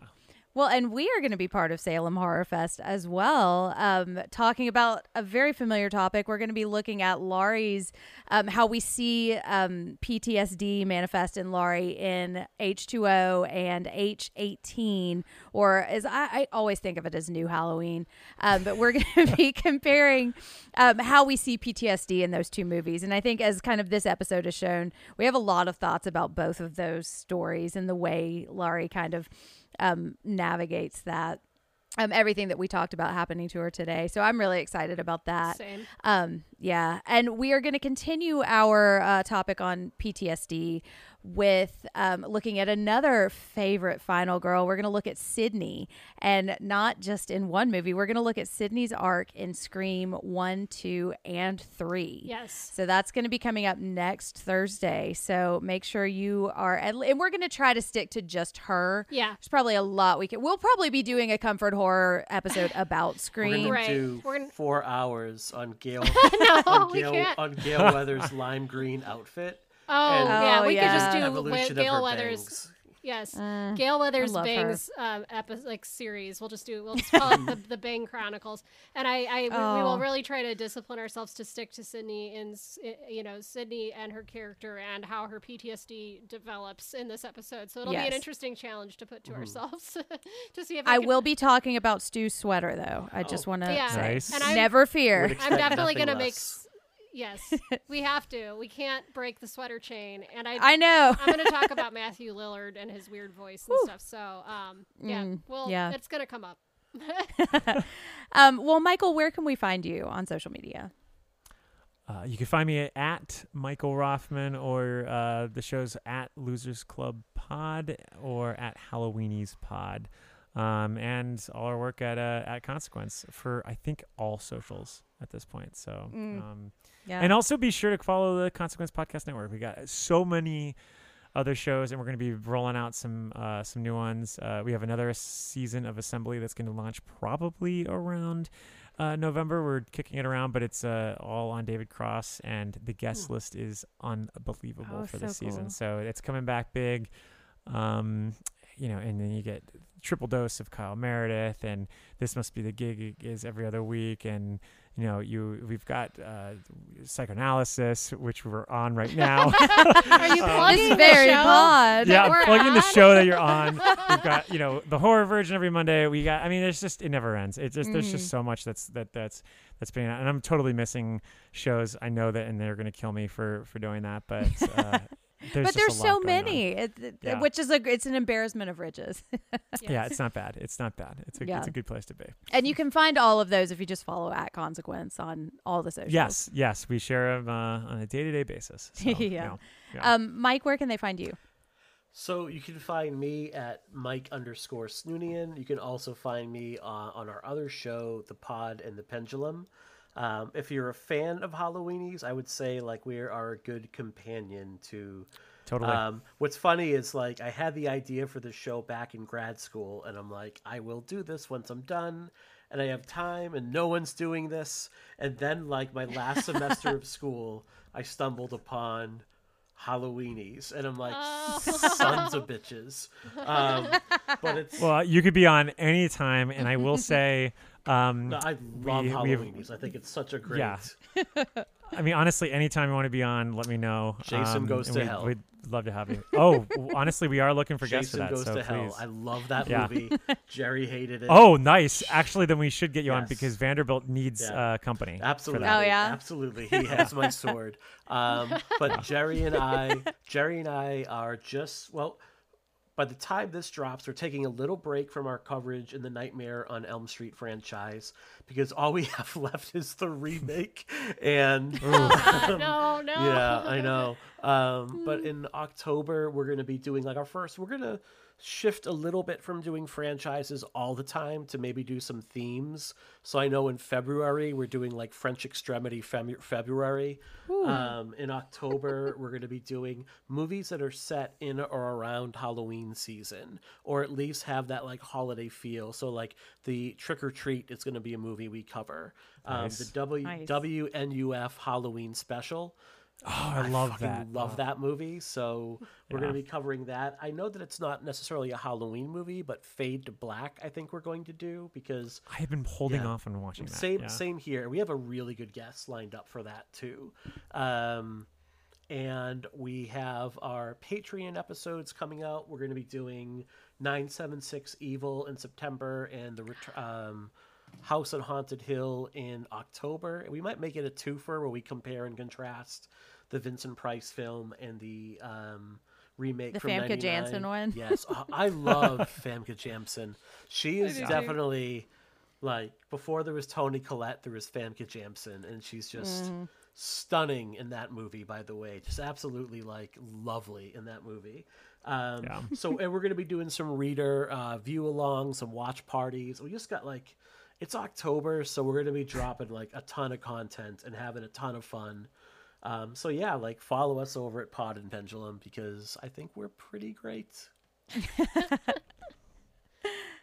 Well, and we are going to be part of Salem Horror Fest as well, um, talking about a very familiar topic. We're going to be looking at Laurie's, um, how we see um, P T S D manifest in Laurie in H two O and H eighteen, or as I, I always think of it as New Halloween. Um, but we're going to be comparing um, how we see P T S D in those two movies. And I think as kind of this episode has shown, we have a lot of thoughts about both of those stories and the way Laurie kind of um navigates that um everything that we talked about happening to her today. So I'm really excited about that. Same. um yeah and we are going to continue our uh topic on P T S D with um looking at another favorite final girl. We're going to look at Sydney, and not just in one movie. We're going to look at Sydney's arc in Scream one, two, and three. Yes. So that's going to be coming up next Thursday, so make sure you are at, and we're going to try to stick to just her. Yeah, there's probably a lot we can, we'll probably be doing a comfort horror episode about Scream. We're going to do we're gonna... four hours on Gail no, on Gail, on Gail Weathers' lime green outfit. Oh, and yeah, we yeah. could just do Evolution Gail Weathers. Bangs. Yes, uh, Gail Weathers bangs um, epi- like series. We'll just do. We'll just call it the, the Bang Chronicles, and I, I oh. we will really try to discipline ourselves to stick to Sydney in, you know, Sydney and her character and how her P T S D develops in this episode. So it'll yes. be an interesting challenge to put to mm-hmm. ourselves to see if I, I can... will be talking about Stu's sweater though. I oh. just want to yeah. say, nice. And never fear. I'm definitely gonna less. make. Yes, we have to. We can't break the sweater chain. And I I know. I'm going to talk about Matthew Lillard and his weird voice and Woo. stuff. So, um, yeah, mm, well, yeah. it's going to come up. um, well, Michael, where can we find you on social media? Uh, you can find me at Michael Rothman, or uh, the show's at Losers Club Pod, or at Halloweenies Pod. Um, and all our work at uh, at Consequence for, I think, all socials at this point. So, mm. um, yeah. And also be sure to follow the Consequence Podcast Network. We got so many other shows, and we're going to be rolling out some uh, some new ones. Uh, we have another season of Assembly that's going to launch probably around uh, November. We're kicking it around, but it's uh, all on David Cross, and the guest Ooh. list is unbelievable oh, for so this season. Cool. So it's coming back big. Um, you know, and then you get triple dose of Kyle Meredith, and This Must Be the Gig is every other week. And, you know, you we've got uh, Psychoanalysis, which we're on right now. Are you plugging um, the show? Pod. Yeah, I'm plugging on? the show that you're on. We've got, you know, The Horror Virgin every Monday. We got, I mean, there's just, it never ends. It's just, mm-hmm. there's just so much that's, that, that's, that's being, and I'm totally missing shows. I know that, and they're going to kill me for, for doing that, but, uh, There's but there's so many, it, it, yeah. which is a, it's an embarrassment of riches. yes. Yeah, it's not bad. It's not bad. It's a, yeah. it's a good place to be. And you can find all of those if you just follow at Consequence on all the socials. Yes, yes. We share them uh, on a day-to-day basis. So, yeah. You know, yeah. Um, Mike, where can they find you? So you can find me at Mike underscore Snoonian. You can also find me uh, on our other show, The Pod and the Pendulum. Um, if you're a fan of Halloweenies, I would say like we are a good companion to. Totally. Um, what's funny is like I had the idea for the show back in grad school, and I'm like, I will do this once I'm done, and I have time, and no one's doing this. And then like my last semester of school, I stumbled upon Halloweenies, and I'm like, oh. sons of bitches. Um, but it's well, you could be on any time, and I will say, um, no, I love we, Halloweenies. I think it's such a great. Yeah. I mean, honestly, anytime you want to be on, let me know. Jason um, goes to we, hell. We'd love to have you. Oh, honestly, we are looking for Jason guests for that. Jason goes so to please. Hell. I love that yeah. movie. Jerry hated it. Oh, nice. Actually, then we should get you yes. on because Vanderbilt needs a yeah. uh, company. Absolutely. Oh, yeah. Absolutely. He has my sword. Um, but Jerry and I, Jerry and I are just, well, by the time this drops, we're taking a little break from our coverage in the Nightmare on Elm Street franchise because all we have left is the remake. And oh, um, no, no. Yeah, I know. Um, but in October, we're going to be doing like our first, we're going to shift a little bit from doing franchises all the time to maybe do some themes. So I know in February, we're doing like French Extremity Fem- February. Um, in October, we're going to be doing movies that are set in or around Halloween season, or at least have that like holiday feel. So like the Trick or Treat is going to be a movie we cover. Um, nice. The w- nice. W N U F Halloween Special. Oh, I, I love that. love oh. that movie. So we're yeah. going to be covering that. I know that it's not necessarily a Halloween movie, but Fade to Black, I think we're going to do because I have been holding yeah, off on watching that. Same, yeah. same here. We have a really good guest lined up for that too. Um, and we have our Patreon episodes coming out. We're going to be doing nine seventy-six Evil in September and the ret- um House on Haunted Hill in October. We might make it a twofer where we compare and contrast the Vincent Price film and the um, remake the from ninety-nine. The Famke Janssen one? Yes. I love Famke Janssen. She is definitely, too. like, before there was Toni Collette, there was Famke Janssen, and she's just mm. stunning in that movie, by the way. Just absolutely, like, lovely in that movie. Um, yeah. So, and we're going to be doing some reader uh, view-alongs, some watch parties. We just got, like... It's October, so we're going to be dropping like a ton of content and having a ton of fun. Um, so yeah, like follow us over at Pod and Pendulum because I think we're pretty great.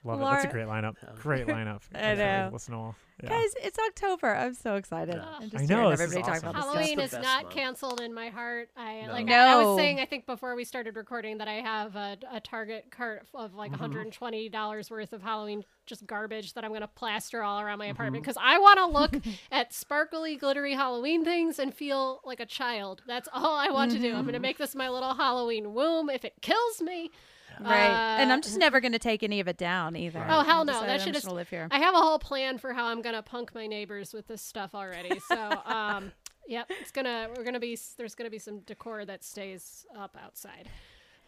Love Laura. It. That's a great lineup. Yeah. Great lineup. I know. Listen to all. Yeah. Guys, it's October. I'm so excited. Yeah. I'm just I know. This everybody is awesome. About Halloween this is not month. Canceled in my heart. I no. like. No. I, I was saying, I think before we started recording that I have a, a Target cart of like mm-hmm. one hundred twenty dollars worth of Halloween just garbage that I'm going to plaster all around my apartment because mm-hmm. I want to look at sparkly, glittery Halloween things and feel like a child. That's all I want mm-hmm. to do. I'm going to make this my little Halloween womb if it kills me. Right, uh, and I'm just never going to take any of it down either. Oh hell no, that shit is. Live here. I have a whole plan for how I'm going to punk my neighbors with this stuff already. So, um, yep, it's gonna. We're gonna be. There's gonna be some decor that stays up outside.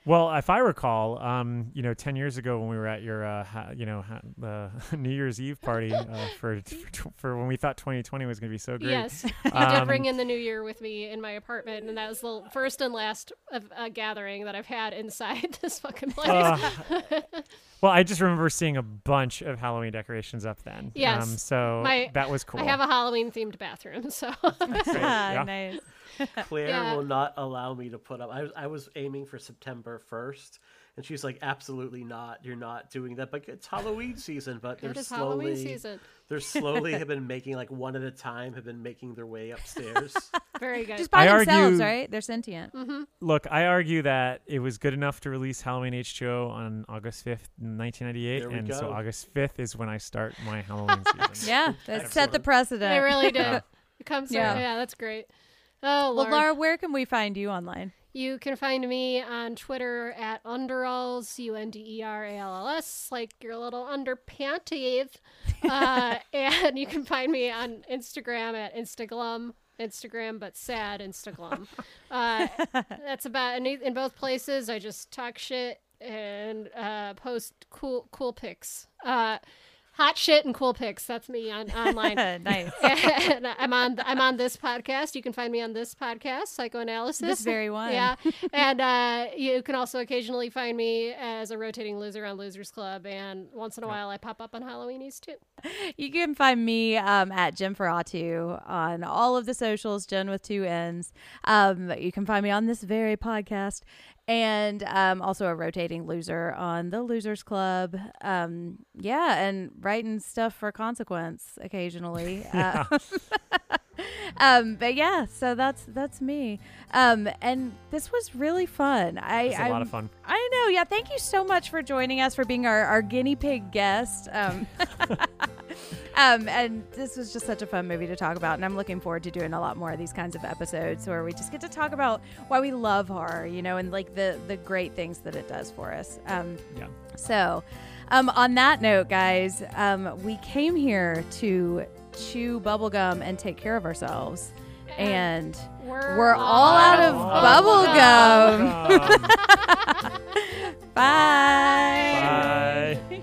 Well, if I recall, um, you know, ten years ago when we were at your, uh, ha- you know, ha- uh, New Year's Eve party uh, for, for t- for when we thought twenty twenty was going to be so great. Yes, you um, did bring in the New Year with me in my apartment, and that was the first and last of, uh, gathering that I've had inside this fucking place. Uh, well, I just remember seeing a bunch of Halloween decorations up then. Yes, um, so my, that was cool. I have a Halloween-themed bathroom, so yeah. Nice. Claire yeah. will not allow me to put up. I, I was aiming for September first, and she's like, absolutely not. You're not doing that. But it's Halloween season, but they're slowly, season. they're slowly have been making, like one at a time, have been making their way upstairs. Very good. Just by I themselves, argue, right? They're sentient. Mm-hmm. Look, I argue that it was good enough to release Halloween H two O on August fifth, nineteen ninety-eight. And go. So August fifth is when I start my Halloween season. Yeah, that set the precedent. They really did. Yeah. It comes yeah. yeah, that's great. Oh, Laura. Well, Laura, where can we find you online? You can find me on Twitter at underalls, U N D E R A L L S, like your little underpanties. Uh, and you can find me on Instagram at Instaglum, Instagram, but sad Instaglum. Uh, that's about it. In both places, I just talk shit and uh, post cool, cool pics. Uh, Hot shit and cool pics. That's me on online. Nice. And I'm on. Th- I'm on this podcast. You can find me on this podcast, Psychoanalysis. This very one. Yeah. And uh, you can also occasionally find me as a rotating loser on Losers Club, and once in a while I pop up on Halloweenies too. You can find me um, at Jen Ferratu on all of the socials. Jen with two N's. Um, you can find me on this very podcast. And um, also a rotating loser on the Losers Club. Um, yeah, and writing stuff for Consequence occasionally. Uh, Um, but yeah, so that's that's me. Um, and this was really fun. I it's a I'm, lot of fun. I know. Yeah, thank you so much for joining us, for being our, our guinea pig guest. Um, um, and this was just such a fun movie to talk about, and I'm looking forward to doing a lot more of these kinds of episodes where we just get to talk about why we love horror, you know, and like the the great things that it does for us. Um, yeah. So, um, on that note, guys, um, we came here to chew bubblegum and take care of ourselves. And, and we're, we're all out of bubblegum. Bubble Bye. Bye. Bye.